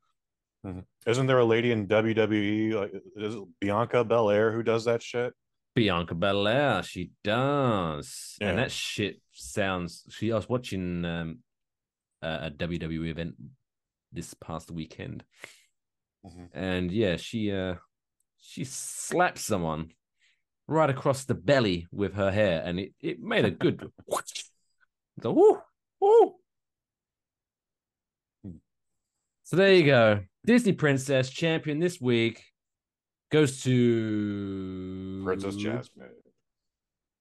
Mm-hmm. Isn't there a lady in WWE? Is it Bianca Belair who does that shit? Bianca Belair, she does, and that shit sounds. I was watching a WWE event this past weekend, and she slapped someone right across the belly with her hair, and it made a good go, woo. So there you go. Disney Princess champion this week goes to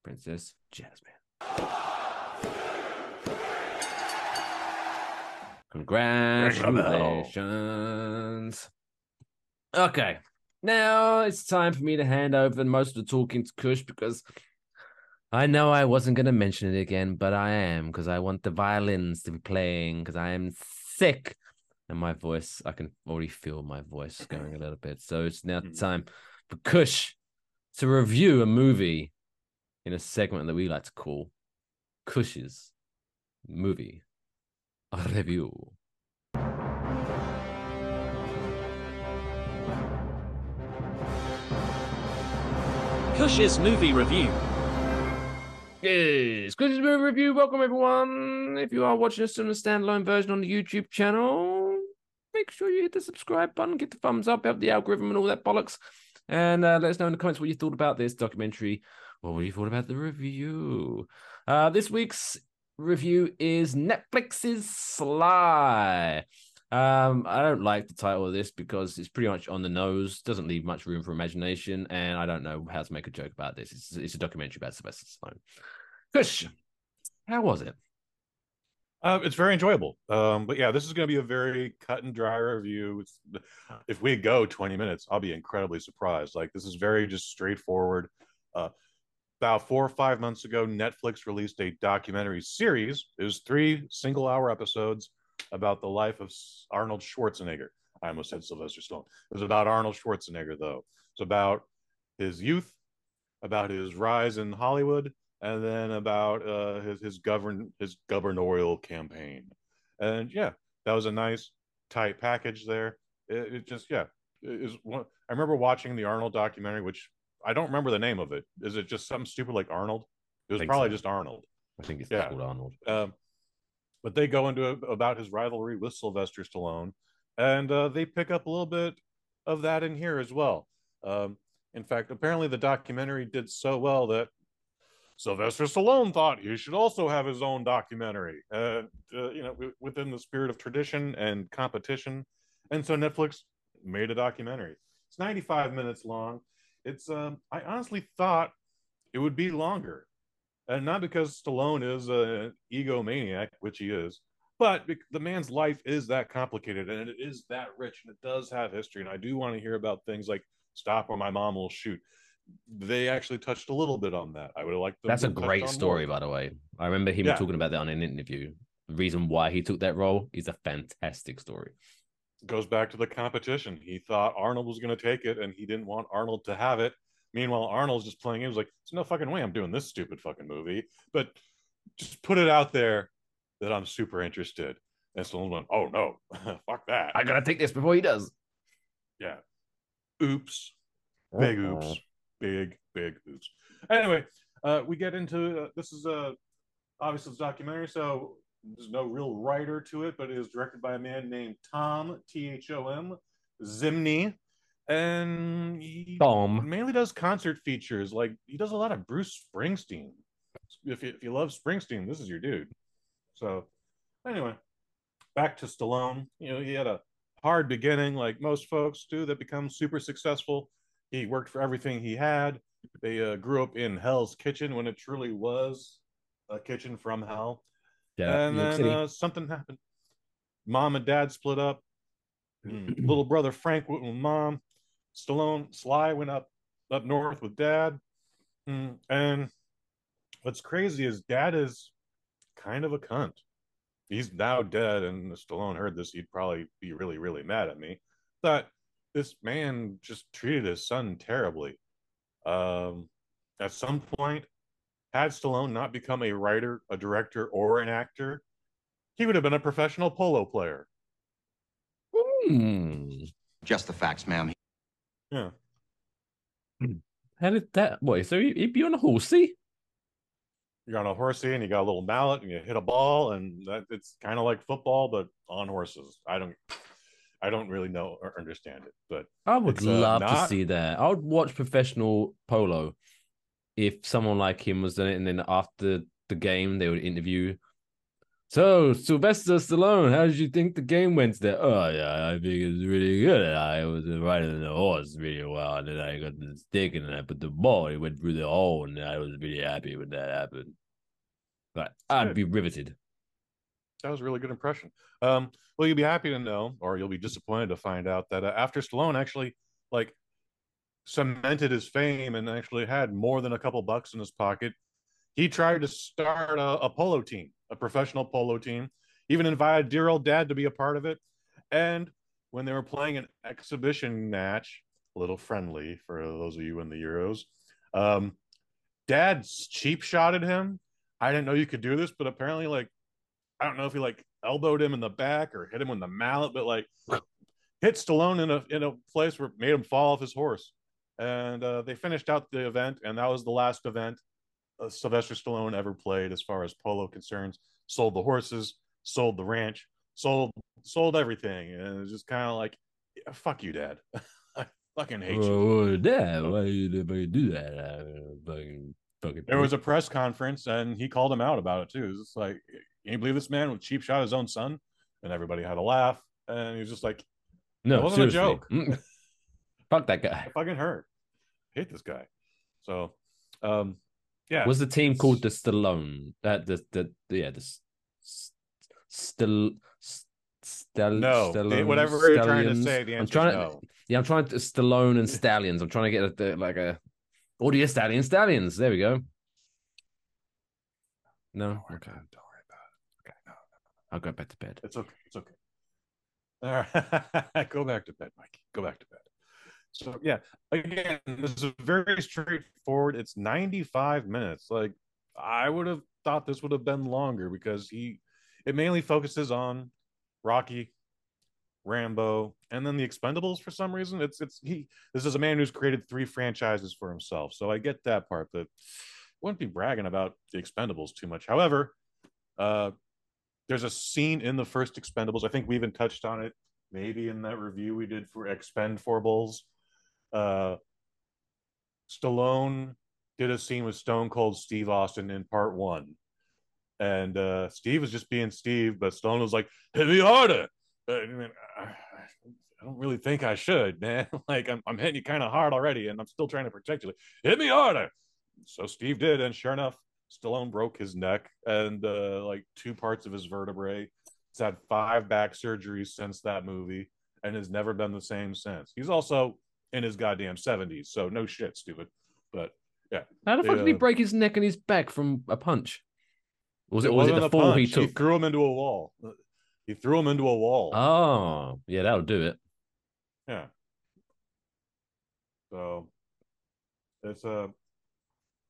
Princess Jasmine. Congratulations. Okay. Now it's time for me to hand over most of the talking to Kush, because I know I wasn't going to mention it again, but I am, because I want the violins to be playing, because I am sick. And my voice, I can already feel my voice going a little bit. So it's now time for Kush to review a movie in a segment that we like to call Kush's Movie Review. Kush's Movie Review. Yes, good movie review. Welcome, everyone. If you are watching this in a standalone version on the YouTube channel, make sure you hit the subscribe button, get the thumbs up, help the algorithm and all that bollocks. And let us know in the comments what you thought about this documentary or what you thought about the review. This week's review is Netflix's Sly. I don't like the title of this because it's pretty much on the nose, doesn't leave much room for imagination, and I don't know how to make a joke about this. It's a documentary about Sylvester Stallone. Kush, how was it? It's very enjoyable. But yeah, this is going to be a very cut and dry review. If we go 20 minutes, I'll be incredibly surprised. Like, this is very just straightforward. About 4 or 5 months ago, Netflix released a documentary series. It was 3 single-hour episodes about the life of Arnold Schwarzenegger. I almost said Sylvester Stallone. It was about Arnold Schwarzenegger, though. It's about his youth, about his rise in Hollywood, and then about his gubernatorial campaign. And yeah, that was a nice tight package there. It just, yeah, is one. I remember watching the Arnold documentary, which I don't remember the name of it. Is it just something stupid like Arnold? It was probably just Arnold. I think it's called Arnold. But they go into about his rivalry with Sylvester Stallone, and they pick up a little bit of that in here as well. In fact, apparently the documentary did so well that Sylvester Stallone thought he should also have his own documentary, you know, within the spirit of tradition and competition. And so Netflix made a documentary. It's 95 minutes long. It's I honestly thought it would be longer. And not because Stallone is an egomaniac, which he is, but the man's life is that complicated and it is that rich and it does have history. And I do want to hear about things like "Stop or My Mom Will Shoot." They actually touched a little bit on that. I would have liked them. That's a great story, by the way. I remember him talking about that on an interview. The reason why he took that role is a fantastic story. Goes back to the competition. He thought Arnold was going to take it and he didn't want Arnold to have it. Meanwhile, Arnold's just playing. He was like, "There's no fucking way I'm doing this stupid fucking movie, but just put it out there that I'm super interested." And Stallone went, "Oh no, fuck that! I gotta take this before he does." Yeah, oops, big oops, big oops. Anyway, we get into this is obviously it's a documentary, so there's no real writer to it, but it is directed by a man named Tom T.H.O.M. Zimney. And he mainly does concert features. Like, he does a lot of Bruce Springsteen. If you love Springsteen, this is your dude. So anyway, back to Stallone. You know, he had a hard beginning, like most folks do that become super successful. He worked for everything he had. They grew up in Hell's Kitchen when it truly was a kitchen from hell. Yeah, and then something happened. Mom and dad split up. Little brother Frank went with mom. Stallone, Sly, went up north with dad. And what's crazy is dad is kind of a cunt. He's now dead, and if Stallone heard this, he'd probably be really, really mad at me. But this man just treated his son terribly. At some point, had Stallone not become a writer, a director, or an actor, he would have been a professional polo player. Just the facts, ma'am. Yeah. How did that... Wait, so you'd be on a horsey? You're on a horsey, and you got a little mallet, and you hit a ball, and it's kind of like football, but on horses. I don't really know or understand it, but... I would love to see that. I would watch professional polo if someone like him was in it, and then after the game, they would interview... "So, Sylvester Stallone, how did you think the game went there?" "Oh, yeah, I think it was really good. I was riding the horse really well, and then I got the stick, and I put the ball, it went through the hole, and I was really happy when that happened." But I'd be riveted. That was a really good impression. Well, you'll be happy to know, or you'll be disappointed to find out that after Stallone actually, like, cemented his fame and actually had more than a couple bucks in his pocket, he tried to start a polo team. A professional polo team, even invited dear old dad to be a part of it. And when they were playing an exhibition match, a little friendly for those of you in the Euros, dad's cheap shotted him. I didn't know you could do this, but apparently, like, I don't know if he like elbowed him in the back or hit him with the mallet, but like hit Stallone in a place where it made him fall off his horse. And they finished out the event, and that was the last event. Sylvester Stallone ever played as far as polo concerns. Sold the horses, sold the ranch, sold everything. And it's just kind of like, yeah, fuck you, Dad. I fucking hate you. Dad, why did everybody do that? There was a press conference and he called him out about it too. It's like, can you believe this man would cheap shot his own son? And everybody had a laugh. And he was just like, no, it wasn't a joke. Fuck that guy. It fucking hurt. I hate this guy. So, yeah. Was the team called the Stallone? No, whatever you're trying to say, the answer is no. Yeah, I'm trying to Stallone and Stallions. I'm trying to get a audio Stallions. There we go. No, okay. Don't worry about it. Okay, no. I'll go back to bed. It's okay. All right, go back to bed, Mike. Go back to bed. So yeah, again, this is very straightforward. It's 95 minutes. Like I would have thought this would have been longer because it mainly focuses on Rocky, Rambo, and then the Expendables for some reason. This is a man who's created 3 franchises for himself. So I get that part, but wouldn't be bragging about the Expendables too much. However, there's a scene in the first Expendables. I think we even touched on it maybe in that review we did for Expendables. Stallone did a scene with Stone Cold Steve Austin in part 1. And Steve was just being Steve, but Stallone was like, hit me harder. I don't really think I should, man. Like, I'm hitting you kind of hard already, and I'm still trying to protect you. Like, hit me harder. So Steve did, and sure enough, Stallone broke his neck and 2 parts of his vertebrae. He's had 5 back surgeries since that movie and has never been the same since. He's also in his goddamn 70s, so no shit, stupid. But yeah, how the fuck did he break his neck and his back from a punch? Was it the fall he took? He threw him into a wall. Oh, yeah, that'll do it. Yeah. So it's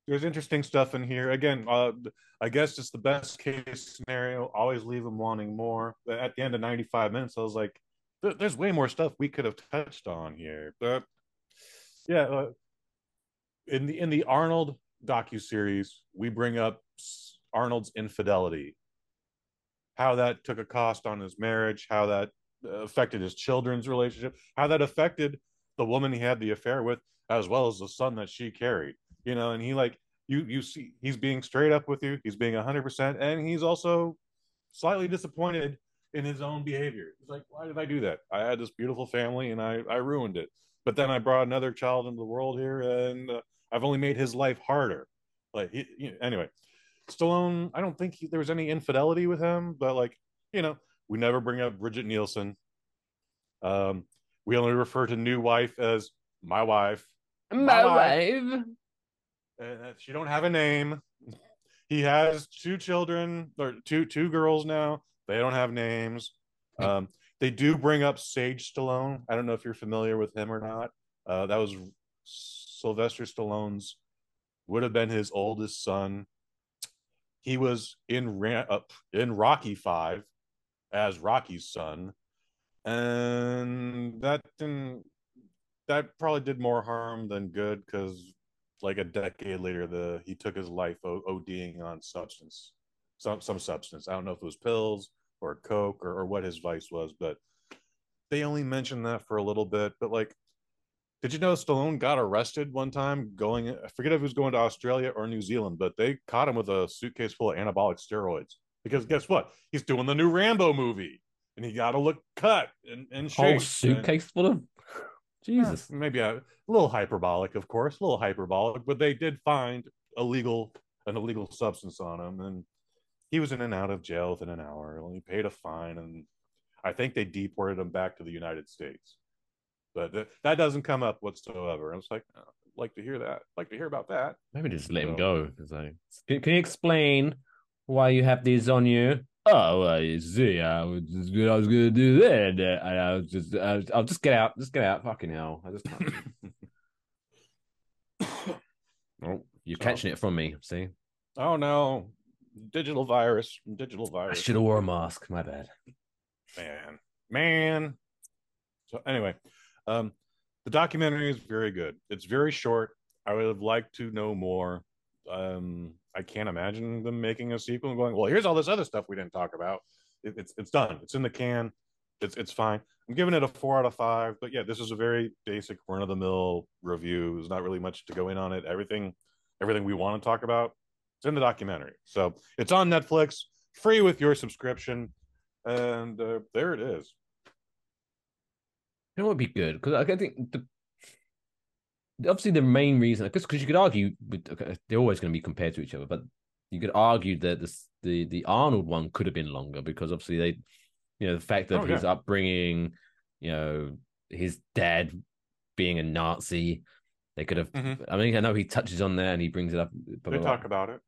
there's interesting stuff in here. Again, I guess it's the best case scenario. Always leave them wanting more. But at the end of 95 minutes, I was like, there's way more stuff we could have touched on here. But yeah, in the Arnold docuseries, we bring up Arnold's infidelity. How that took a cost on his marriage. How that affected his children's relationship. How that affected the woman he had the affair with, as well as the son that she carried. You know, and he you see he's being straight up with you. He's being 100%, and he's also slightly disappointed in his own behavior. He's like, why did I do that? I had this beautiful family, and I ruined it. But then I brought another child into the world here, and I've only made his life harder. Like, anyway, Stallone, I don't think there was any infidelity with him, but we never bring up Bridget Nielsen. We only refer to new wife as my wife. My wife. She don't have a name. He has 2 children, or two girls now. They don't have names. They do bring up Sage Stallone. I don't know if you're familiar with him or not. That was Sylvester Stallone's, would have been his oldest son. He was in Rocky 5 as Rocky's son, and that probably did more harm than good because. Like a decade later, he took his life ODing on substance, some substance. I don't know if it was pills or coke or what his vice was, but they only mentioned that for a little bit. But did you know Stallone got arrested one time going? I forget if he was going to Australia or New Zealand, but they caught him with a suitcase full of anabolic steroids because guess what? He's doing the new Rambo movie, and he got to look cut and shaped. Whole suitcase full of. Jesus, maybe a little hyperbolic, of course, but they did find an illegal substance on him, and he was in and out of jail within an hour. He paid a fine, and I think they deported him back to the United States. But that doesn't come up whatsoever. I was like, oh, I'd like to hear that. I'd like to hear about that. Maybe just let him go. Can you explain why you have these on you? Oh, you see, I was gonna do that. I'll just get out. Just get out. Fucking hell! Oh, you're catching it from me. See? Oh no! Digital virus. Digital virus. I should have wore a mask. My bad. Man. So anyway, the documentary is very good. It's very short. I would have liked to know more. I can't imagine them making a sequel and going, well, here's all this other stuff we didn't talk about. It's done. It's in the can. It's fine. I'm giving it a 4 out of 5. But yeah, this is a very basic run-of-the-mill review. There's not really much to go in on it. Everything we want to talk about, it's in the documentary. So it's on Netflix, free with your subscription. And there it is. It would be good because I think obviously the main reason, because you could argue they're always going to be compared to each other, but you could argue that the Arnold one could have been longer because obviously they, you know, the fact that his upbringing, you know, his dad being a Nazi, they could have. Mm-hmm. I mean, I know he touches on that and he brings it up. Blah, they talk about it,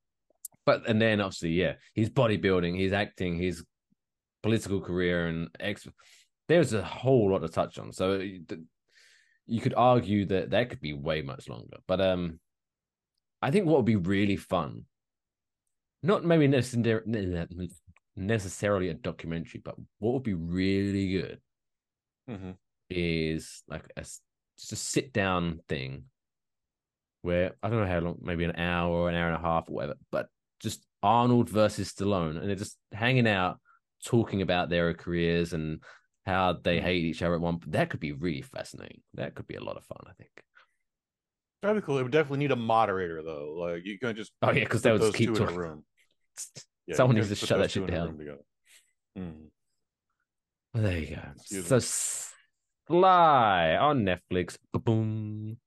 but and then obviously, yeah, his bodybuilding, his acting, his political career, and there's a whole lot to touch on. So you could argue that could be way much longer. But I think what would be really fun, not maybe necessarily a documentary, but what would be really good is like just a sit down thing where I don't know how long, maybe an hour or an hour and a half or whatever, but just Arnold versus Stallone, and they're just hanging out talking about their careers and how they hate each other at one. That could be really fascinating. That could be a lot of fun, I think. That'd be cool. It would definitely need a moderator, though. Like you can just because they would just keep talking. Room. Yeah, someone needs to shut that shit down. Well, there you go. So Sly on Netflix. Boom.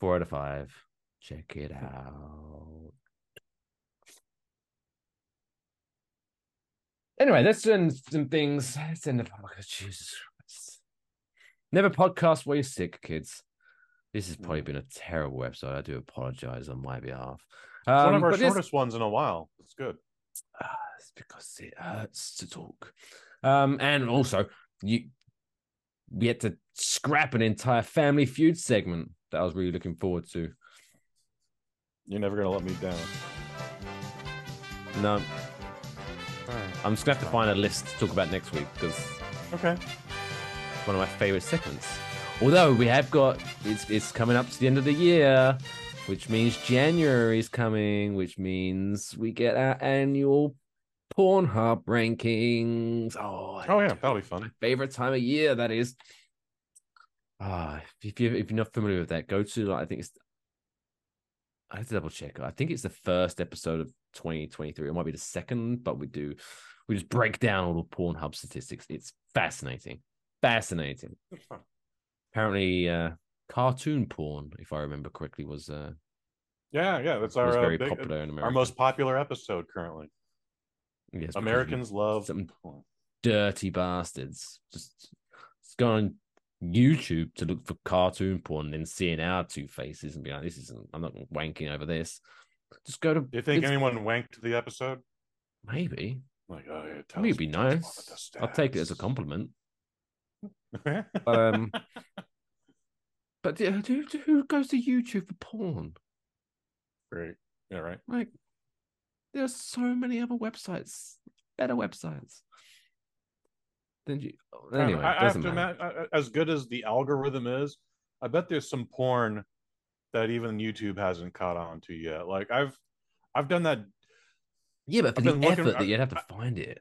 4 out of 5. Check it out. Anyway, let's end some things. Let's end the podcast. Jesus Christ. Never podcast while you're sick, kids. This has probably been a terrible episode. I do apologize on my behalf. It's one of our shortest ones in a while. It's good. It's because it hurts to talk. And also, we had to scrap an entire Family Feud segment that I was really looking forward to. You're never going to let me down. No. I'm just going to have to find a list to talk about next week because it's one of my favorite segments. Although we have got, it's coming up to the end of the year, which means January is coming, which means we get our annual Pornhub rankings. Oh yeah, that'll be fun. My favorite time of year, that is. If you're not familiar with that, go to, like, I have to double check. I think it's the first episode of 2023. It might be the second, but we just break down all the Pornhub statistics. It's fascinating. Apparently, cartoon porn, if I remember correctly, was that's our very popular in America. Our most popular episode currently. Yes, Americans love some porn. Dirty bastards. Just go on YouTube to look for cartoon porn, and then seeing our two faces and be like, "This isn't. I'm not wanking over this." Just go to. Do you think anyone wanked the episode? Maybe. Like, oh yeah, tell it'd be nice. I'll take it as a compliment. But who goes to YouTube for porn? Right. Yeah. Right. Like, there are so many other websites, better websites. Anyway, I have to imagine, as good as the algorithm is, I bet there's some porn that even YouTube hasn't caught on to yet. Like I've done that. Yeah, but for the effort that you'd have to find it.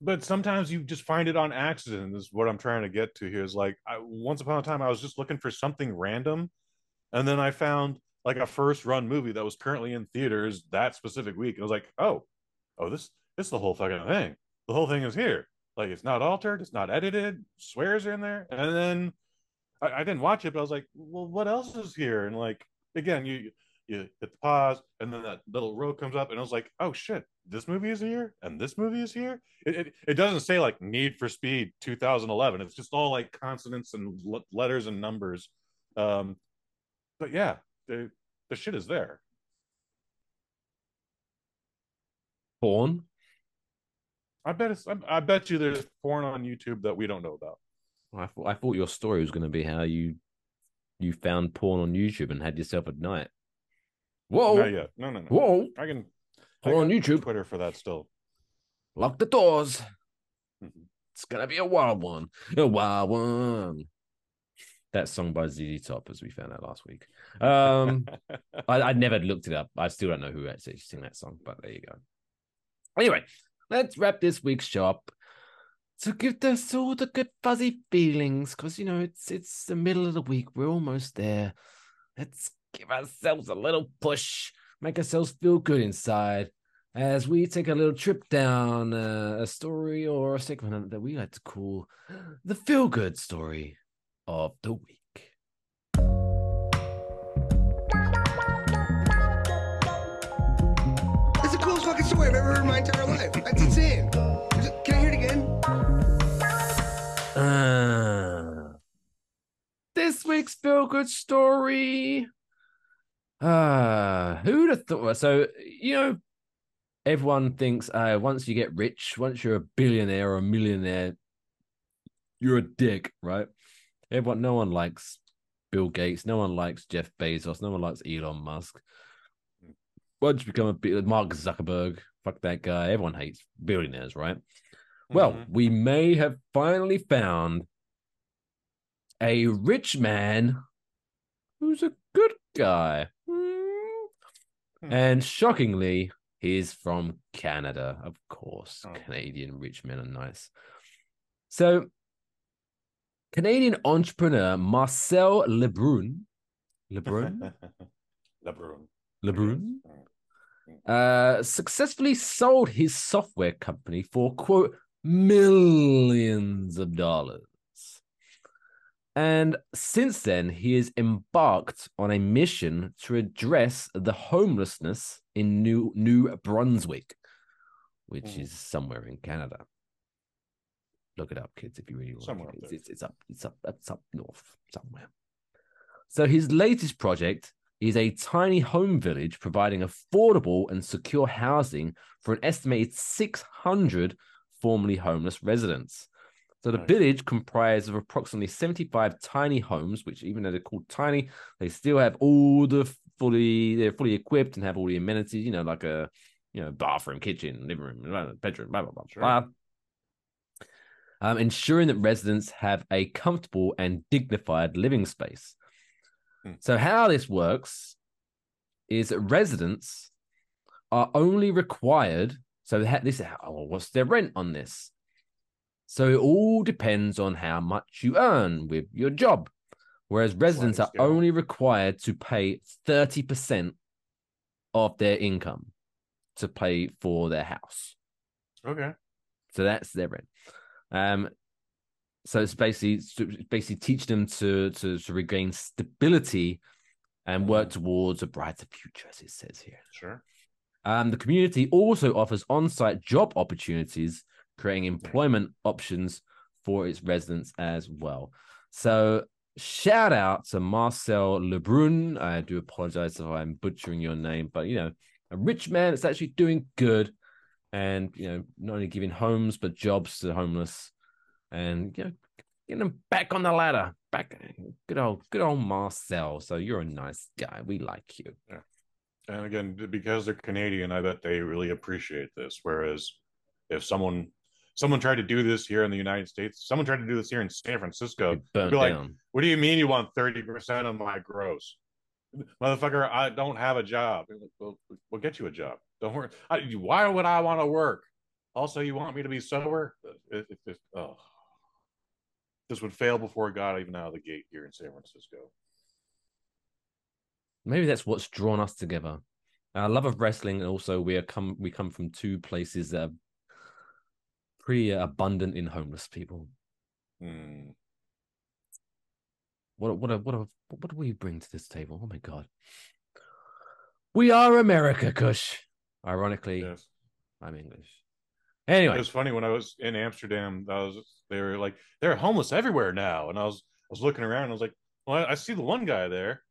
But sometimes you just find it on accident. Is what I'm trying to get to here. Is like once upon a time I was just looking for something random, and then I found like a first-run movie that was currently in theaters that specific week. And I was like, oh, this the whole fucking thing. The whole thing is here. Like, it's not altered, it's not edited, swears are in there. And then I didn't watch it, but I was like, well, what else is here? And like, again, you hit the pause, and then that little row comes up, and I was like, oh shit, this movie is here, and this movie is here. It doesn't say like Need for Speed 2011. It's just all like consonants and letters and numbers. But yeah, the shit is there. Porn? I bet you there's porn on YouTube that we don't know about. I thought your story was going to be how you found porn on YouTube and had yourself at night. Whoa! Not yet. No. Whoa! I can on YouTube, Twitter for that still. Lock the doors. It's gonna be a wild one. That song by ZZ Top, as we found out last week. I never looked it up. I still don't know who actually sang that song, but there you go. Anyway, let's wrap this week's show up. So give us all the good fuzzy feelings, because, you know, it's the middle of the week. We're almost there. Let's give ourselves a little push, make ourselves feel good inside as we take a little trip down a story or a segment that we like to call the feel-good story of the week. That's the coolest fucking story I've ever heard in my entire life. That's insane. Can I hear it again? This week's feel-good story. Who'd have thought? So, you know, everyone thinks once you get rich, once you're a billionaire or a millionaire, you're a dick, right? No one likes Bill Gates. No one likes Jeff Bezos. No one likes Elon Musk. Once you become Mark Zuckerberg, fuck that guy. Everyone hates billionaires, right? Mm-hmm. Well, we may have finally found a rich man who's a good guy. Mm-hmm. And shockingly, he's from Canada. Of course, Canadian rich men are nice. So, Canadian entrepreneur Marcel Lebrun successfully sold his software company for, quote, millions of dollars. And since then, he has embarked on a mission to address the homelessness in New Brunswick, which is somewhere in Canada. Look it up, kids, if you really want. Somewhere up there. It's up north somewhere. So his latest project is a tiny home village providing affordable and secure housing for an estimated 600 formerly homeless residents. So the village comprises of approximately 75 tiny homes, which, even though they're called tiny, they still have all they're fully equipped and have all the amenities, you know, like a, you know, bathroom, kitchen, living room, bedroom, blah blah blah. Sure. Blah. Ensuring that residents have a comfortable and dignified living space. So how this works is that residents are only required, so what's their rent on this? So it all depends on how much you earn with your job, whereas residents are only required to pay 30% of their income to pay for their house. Okay. So that's their rent. So it's basically teach them to regain stability and work towards a brighter future, as it says here. Sure. The community also offers on-site job opportunities, creating employment options for its residents as well. So shout out to Marcel Lebrun. I do apologize if I'm butchering your name, but, you know, a rich man that's actually doing good. And, you know, not only giving homes, but jobs to the homeless, and, you know, getting them back on the ladder. Good old Marcel. So you're a nice guy. We like you. Yeah. And again, because they're Canadian, I bet they really appreciate this. Whereas if someone tried to do this here in the United States, someone tried to do this here in San Francisco, they'd be like, what do you mean you want 30% of my gross? Motherfucker, I don't have a job. We'll get you a job. Don't worry. Why would I want to work? Also, you want me to be sober? This would fail before God, even out of the gate here in San Francisco. Maybe that's what's drawn us together. Our love of wrestling, and also we come from two places that are pretty abundant in homeless people. Hmm. What do we bring to this table? Oh my God, we are America, Kush. Ironically, yes. I'm English. Anyway, it was funny when I was in Amsterdam. They were like, they're homeless everywhere now, and I was looking around. And I was like, well, I see the one guy there,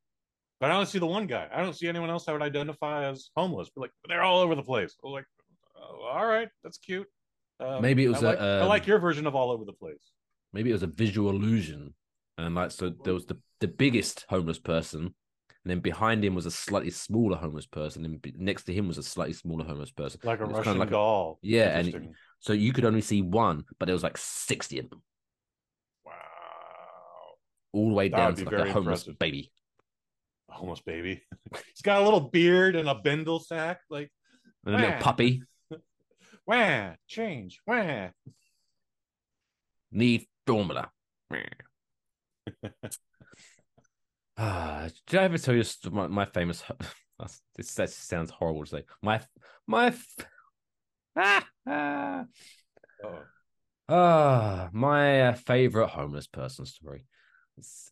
but I only see the one guy. I don't see anyone else I would identify as homeless. But, like, they're all over the place. I was like, oh, all right, that's cute. Maybe it was I like your version of all over the place. Maybe it was a visual illusion. And, like, so there was the biggest homeless person, and then behind him was a slightly smaller homeless person, and next to him was a slightly smaller homeless person. Like a Russian kind of like doll. Yeah, and so you could only see one, but there was like 60 of them. Wow. all the way down to like a homeless baby. A homeless baby. He's got a little beard and a bindle sack, like, and a little puppy. Wah, change, wah. Need formula. Did I ever tell you my famous? This that sounds horrible to say. My favorite homeless person story.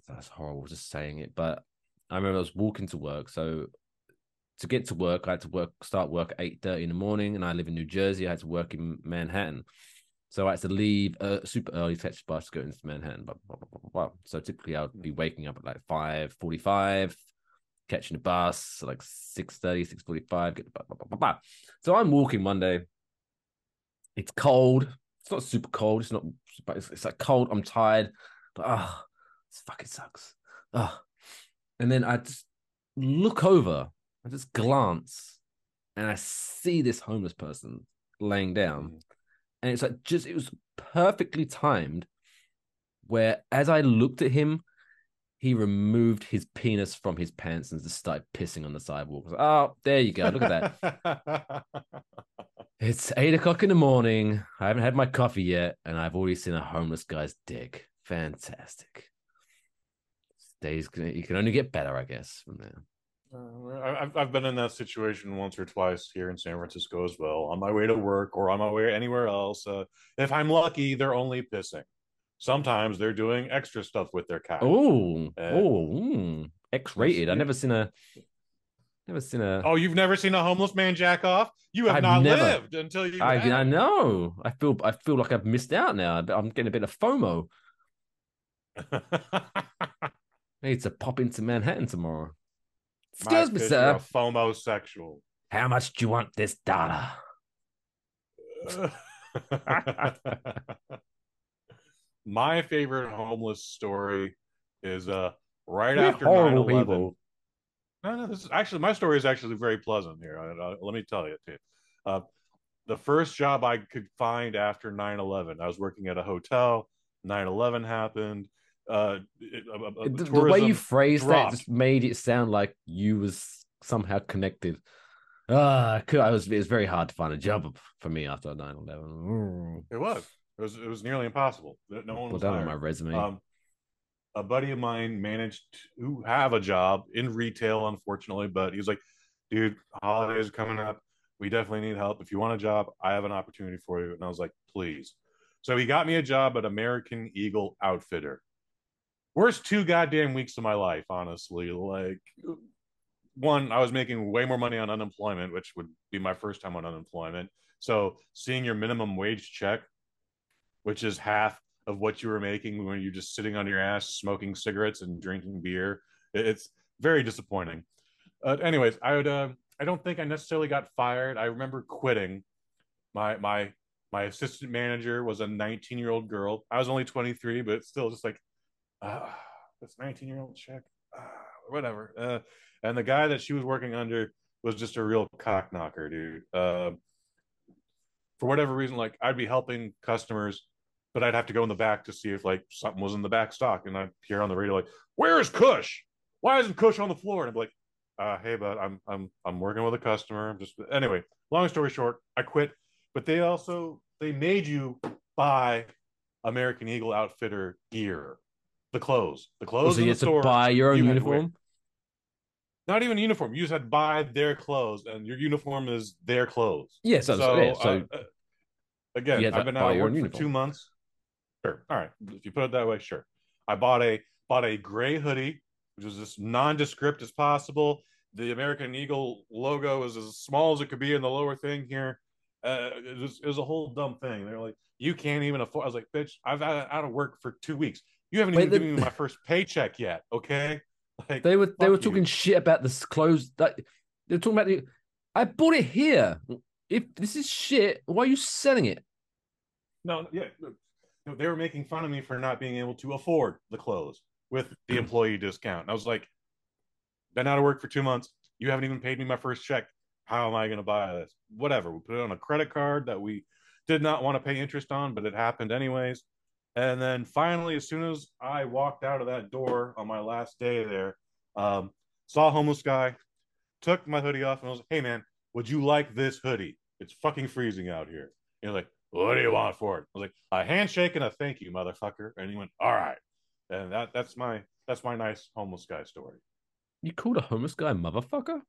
That's horrible just saying it, but I remember I was walking to work. So to get to work, I had to start work at 8:30 in the morning, and I live in New Jersey. I had to work in Manhattan. So I had to leave super early to catch the bus to go into Manhattan. Blah, blah, blah. So typically I would be waking up at like 5:45, catching the bus like 6:30, 6:45. So I'm walking one day. It's cold. It's not super cold. It's not, but it's like cold. I'm tired. But this fucking sucks. And then I just look over. I just glance, and I see this homeless person laying down. And it's like it was perfectly timed where as I looked at him, he removed his penis from his pants and just started pissing on the sidewalk. I was like, oh, there you go. Look at that. It's 8 o'clock in the morning. I haven't had my coffee yet. And I've already seen a homeless guy's dick. Fantastic. You can only get better, I guess, from there. I've been in that situation once or twice here in San Francisco as well. On my way to work or on my way anywhere else, if I'm lucky, they're only pissing. Sometimes they're doing extra stuff with their cow. X-rated. I've never seen a. Oh, you've never seen a homeless man jack off? You have lived until you. I know. I feel like I've missed out now. I'm getting a bit of FOMO. I need to pop into Manhattan tomorrow. Excuse me, sir. You're a FOMO sexual. How much do you want this data? My favorite homeless story is right after 9/11. No, this is actually my story is actually very pleasant here. Let me tell you. The first job I could find after 9/11, I was working at a hotel. 9/11 happened. The way you phrased that just made it sound like you was somehow connected. It was very hard to find a job for me after 9/11. It was nearly impossible. No one was there. Put that on my resume. A buddy of mine managed to have a job in retail, unfortunately, but he was like, "Dude, holidays are coming up. We definitely need help. If you want a job, I have an opportunity for you." And I was like, "Please." So he got me a job at American Eagle Outfitter. Worst two goddamn weeks of my life, honestly. Like, one, I was making way more money on unemployment, which would be my first time on unemployment. So seeing your minimum wage check, which is half of what you were making when you're just sitting on your ass, smoking cigarettes and drinking beer, it's very disappointing. Anyways, I don't think I necessarily got fired. I remember quitting. My assistant manager was a 19-year-old girl. I was only 23, but still just like, this 19-year-old chick, whatever. And the guy that she was working under was just a real cock knocker, dude. For whatever reason, like, I'd be helping customers, but I'd have to go in the back to see if like something was in the back stock. And I'd hear on the radio like, "Where's Kush? Why isn't Kush on the floor?" And I'd be like, "Hey, bud, I'm working with a customer. I'm just." Anyway, long story short, I quit. But they made you buy American Eagle Outfitter gear. The clothes. So you had to buy your own uniform? Not even uniform. You just had to buy their clothes, and your uniform is their clothes. Yeah, so again, I've been out of work for 2 months. Sure. All right. If you put it that way, sure. I bought a gray hoodie, which was as nondescript as possible. The American Eagle logo is as small as it could be in the lower thing here. It was a whole dumb thing. They're like, "You can't even afford." I was like, "Bitch, I've been out of work for 2 weeks. You haven't even given me my first paycheck yet, okay?" Like, they were talking shit about this clothes. Like, they're talking about I bought it here. If this is shit, why are you selling it? No, they were making fun of me for not being able to afford the clothes with the employee discount. And I was like, "Been out of work for 2 months. You haven't even paid me my first check. How am I going to buy this?" Whatever. We put it on a credit card that we did not want to pay interest on, but it happened anyways. And then finally, as soon as I walked out of that door on my last day there, saw a homeless guy, took my hoodie off, and I was like, hey, man, would you like this hoodie? It's fucking freezing out here. And he was like, what do you want for it? I was like, a handshake and a thank you, motherfucker. And he went, all right. And that's my nice homeless guy story. You called a homeless guy motherfucker?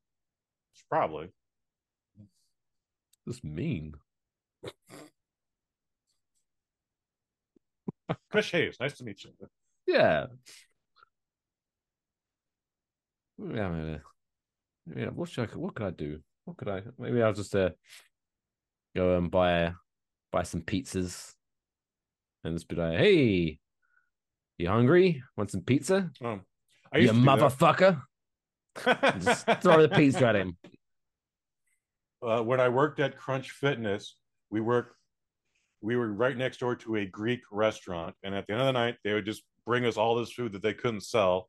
It's probably. That's mean. Chris Hayes, nice to meet you. Yeah. Yeah. What could I do? What could I? Maybe I'll just go and buy some pizzas, and just be like, "Hey, you hungry? Want some pizza? You motherfucker!" Just throw the pizza at him. When I worked at Crunch Fitness, we were right next door to a Greek restaurant, and at the end of the night, they would just bring us all this food that they couldn't sell,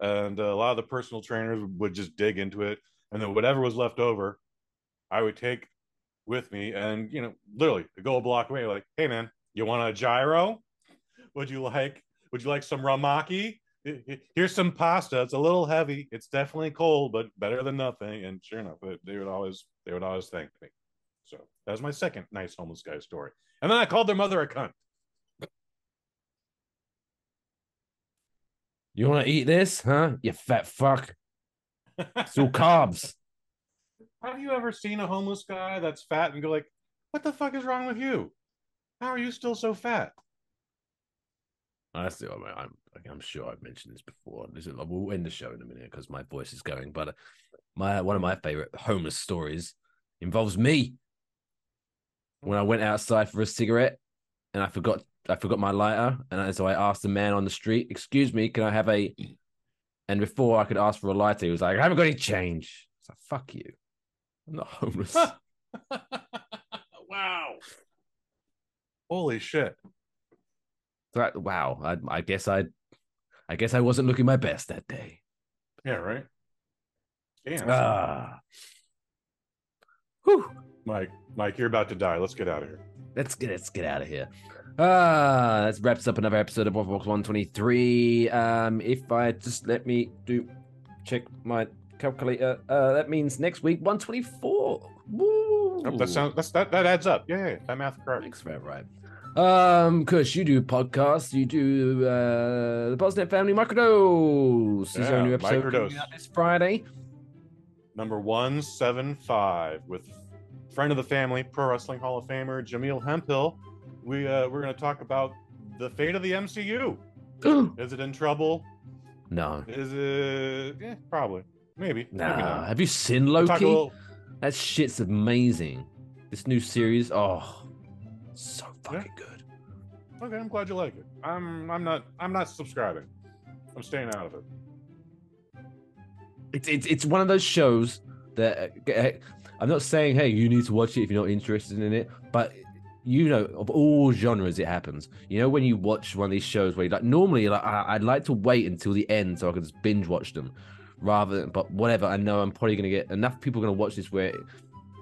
and a lot of the personal trainers would just dig into it, and then whatever was left over, I would take with me, and literally go a block away, like, hey man, you want a gyro? Would you like some ramaki? Here's some pasta. It's a little heavy. It's definitely cold, but better than nothing. And sure enough, they would always thank me. So that was my second nice homeless guy story. And then I called their mother a cunt. You want to eat this, huh? You fat fuck. It's all carbs. Have you ever seen a homeless guy that's fat and go like, what the fuck is wrong with you? How are you still so fat? Honestly, I'm sure I've mentioned this before. We'll end the show in a minute because my voice is going. But one of my favorite homeless stories involves me when I went outside for a cigarette and I forgot my lighter, and so I asked the man on the street, "Excuse me, can I have a?" And before I could ask for a lighter, he was like, "I haven't got any change." I was like, "Fuck you, I'm not homeless." Wow! Holy shit! Wow, I guess I wasn't looking my best that day. Yeah, right. Damn. Whew. Mike, you're about to die. Let's get out of here. Let's get out of here. That wraps up another episode of Waffle Box 123. If I just check my calculator, that means next week 124. Woo! Oh, that adds up. Yeah, that math correct. Thanks for that, right? Kush, you do podcasts, you do the Bosnet Family Microdose. There's a new episode coming out this Friday. Number 175 with friend of the family, Pro Wrestling Hall of Famer Jameel Hemphill. We're going to talk about the fate of the MCU. Is it in trouble? No. Is it probably? Maybe. Nah. Maybe not. Have you seen Loki? That shit's amazing. This new series, so fucking good. Okay, I'm glad you like it. I'm not subscribing. I'm staying out of it. It's one of those shows that I'm not saying, hey, you need to watch it if you're not interested in it, but of all genres it happens. When you watch one of these shows where you're like, normally you're like, I'd like to wait until the end so I can just binge watch them rather than, but whatever, I know I'm probably gonna get enough people gonna watch this where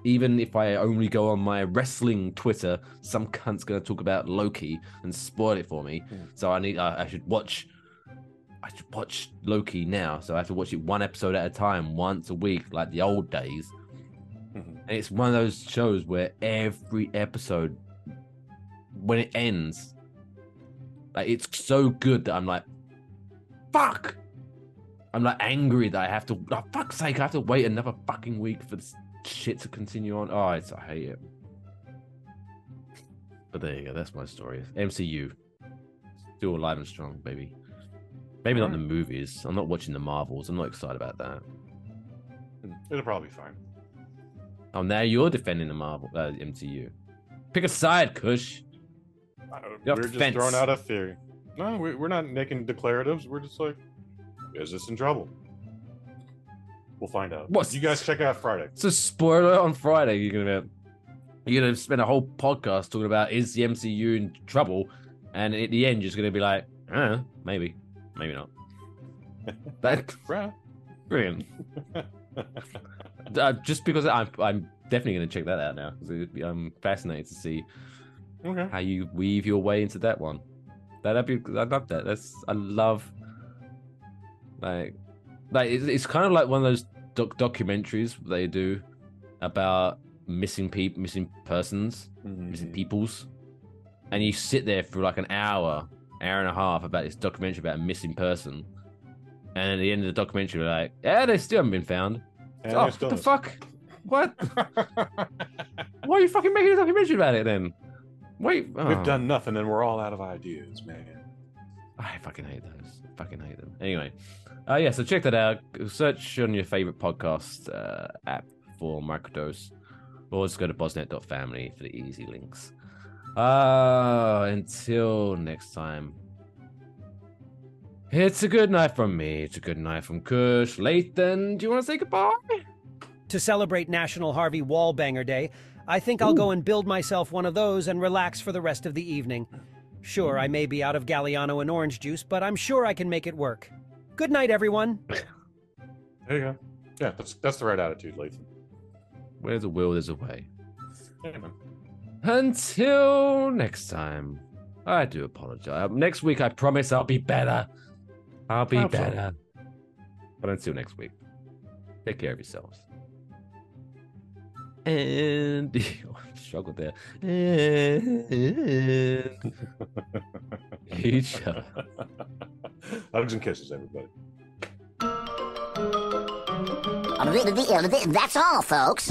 even if I only go on my wrestling Twitter, some cunt's going to talk about Loki and spoil it for me. Mm. So I should watch Loki now. So I have to watch it one episode at a time, once a week, like the old days. Mm-hmm. And it's one of those shows where every episode, when it ends, like it's so good that I'm like, fuck! I'm like angry that I have to, oh, fuck's sake, I have to wait another fucking week for this shit to continue on. I hate it. But there you go. That's my story. MCU. Still alive and strong, baby. Maybe not the movies. I'm not watching the Marvels. I'm not excited about that. It'll probably be fine. Oh, now you're defending the MCU. Pick a side, Kush. We're just thrown out of theory. No, we're not making declaratives. We're just like, is this in trouble? We'll find out. What? You guys check out Friday. It's a spoiler on Friday. You're gonna spend a whole podcast talking about is the MCU in trouble, and at the end you're just gonna be like, I don't know, maybe not. That's brilliant. Just because I'm definitely gonna check that out now because I'm fascinated to see how you weave your way into that one. I love that. I love like it's kind of like one of those documentaries they do about missing persons, mm-hmm. missing peoples, and you sit there for like an hour and a half about this documentary about a missing person, and at the end of the documentary we're like, yeah, they still haven't been found. Yeah, oh, what the fuck? What? Why are you fucking making a documentary about it then? Wait, oh. We've done nothing and we're all out of ideas, man. I fucking hate those. I fucking hate them. Anyway, yeah, so check that out. Search on your favorite podcast app for Microdose, or just go to bosnet.family for the easy links. Until next time, it's a good night from me. It's a good night from Kush. Lathan, do you want to say goodbye? To celebrate National Harvey Wallbanger Day, I think I'll go and build myself one of those and relax for the rest of the evening. Sure, I may be out of Galliano and orange juice, but I'm sure I can make it work. Good night, everyone. There you go. Yeah, that's the right attitude, Lathan. Where the will, there's a way. Hey, man. Until next time, I do apologize. Next week, I promise I'll be better. I'll be better. But until next week, take care of yourselves. And I struggled there. And each other. Hugs and kisses, everybody. That's all, folks.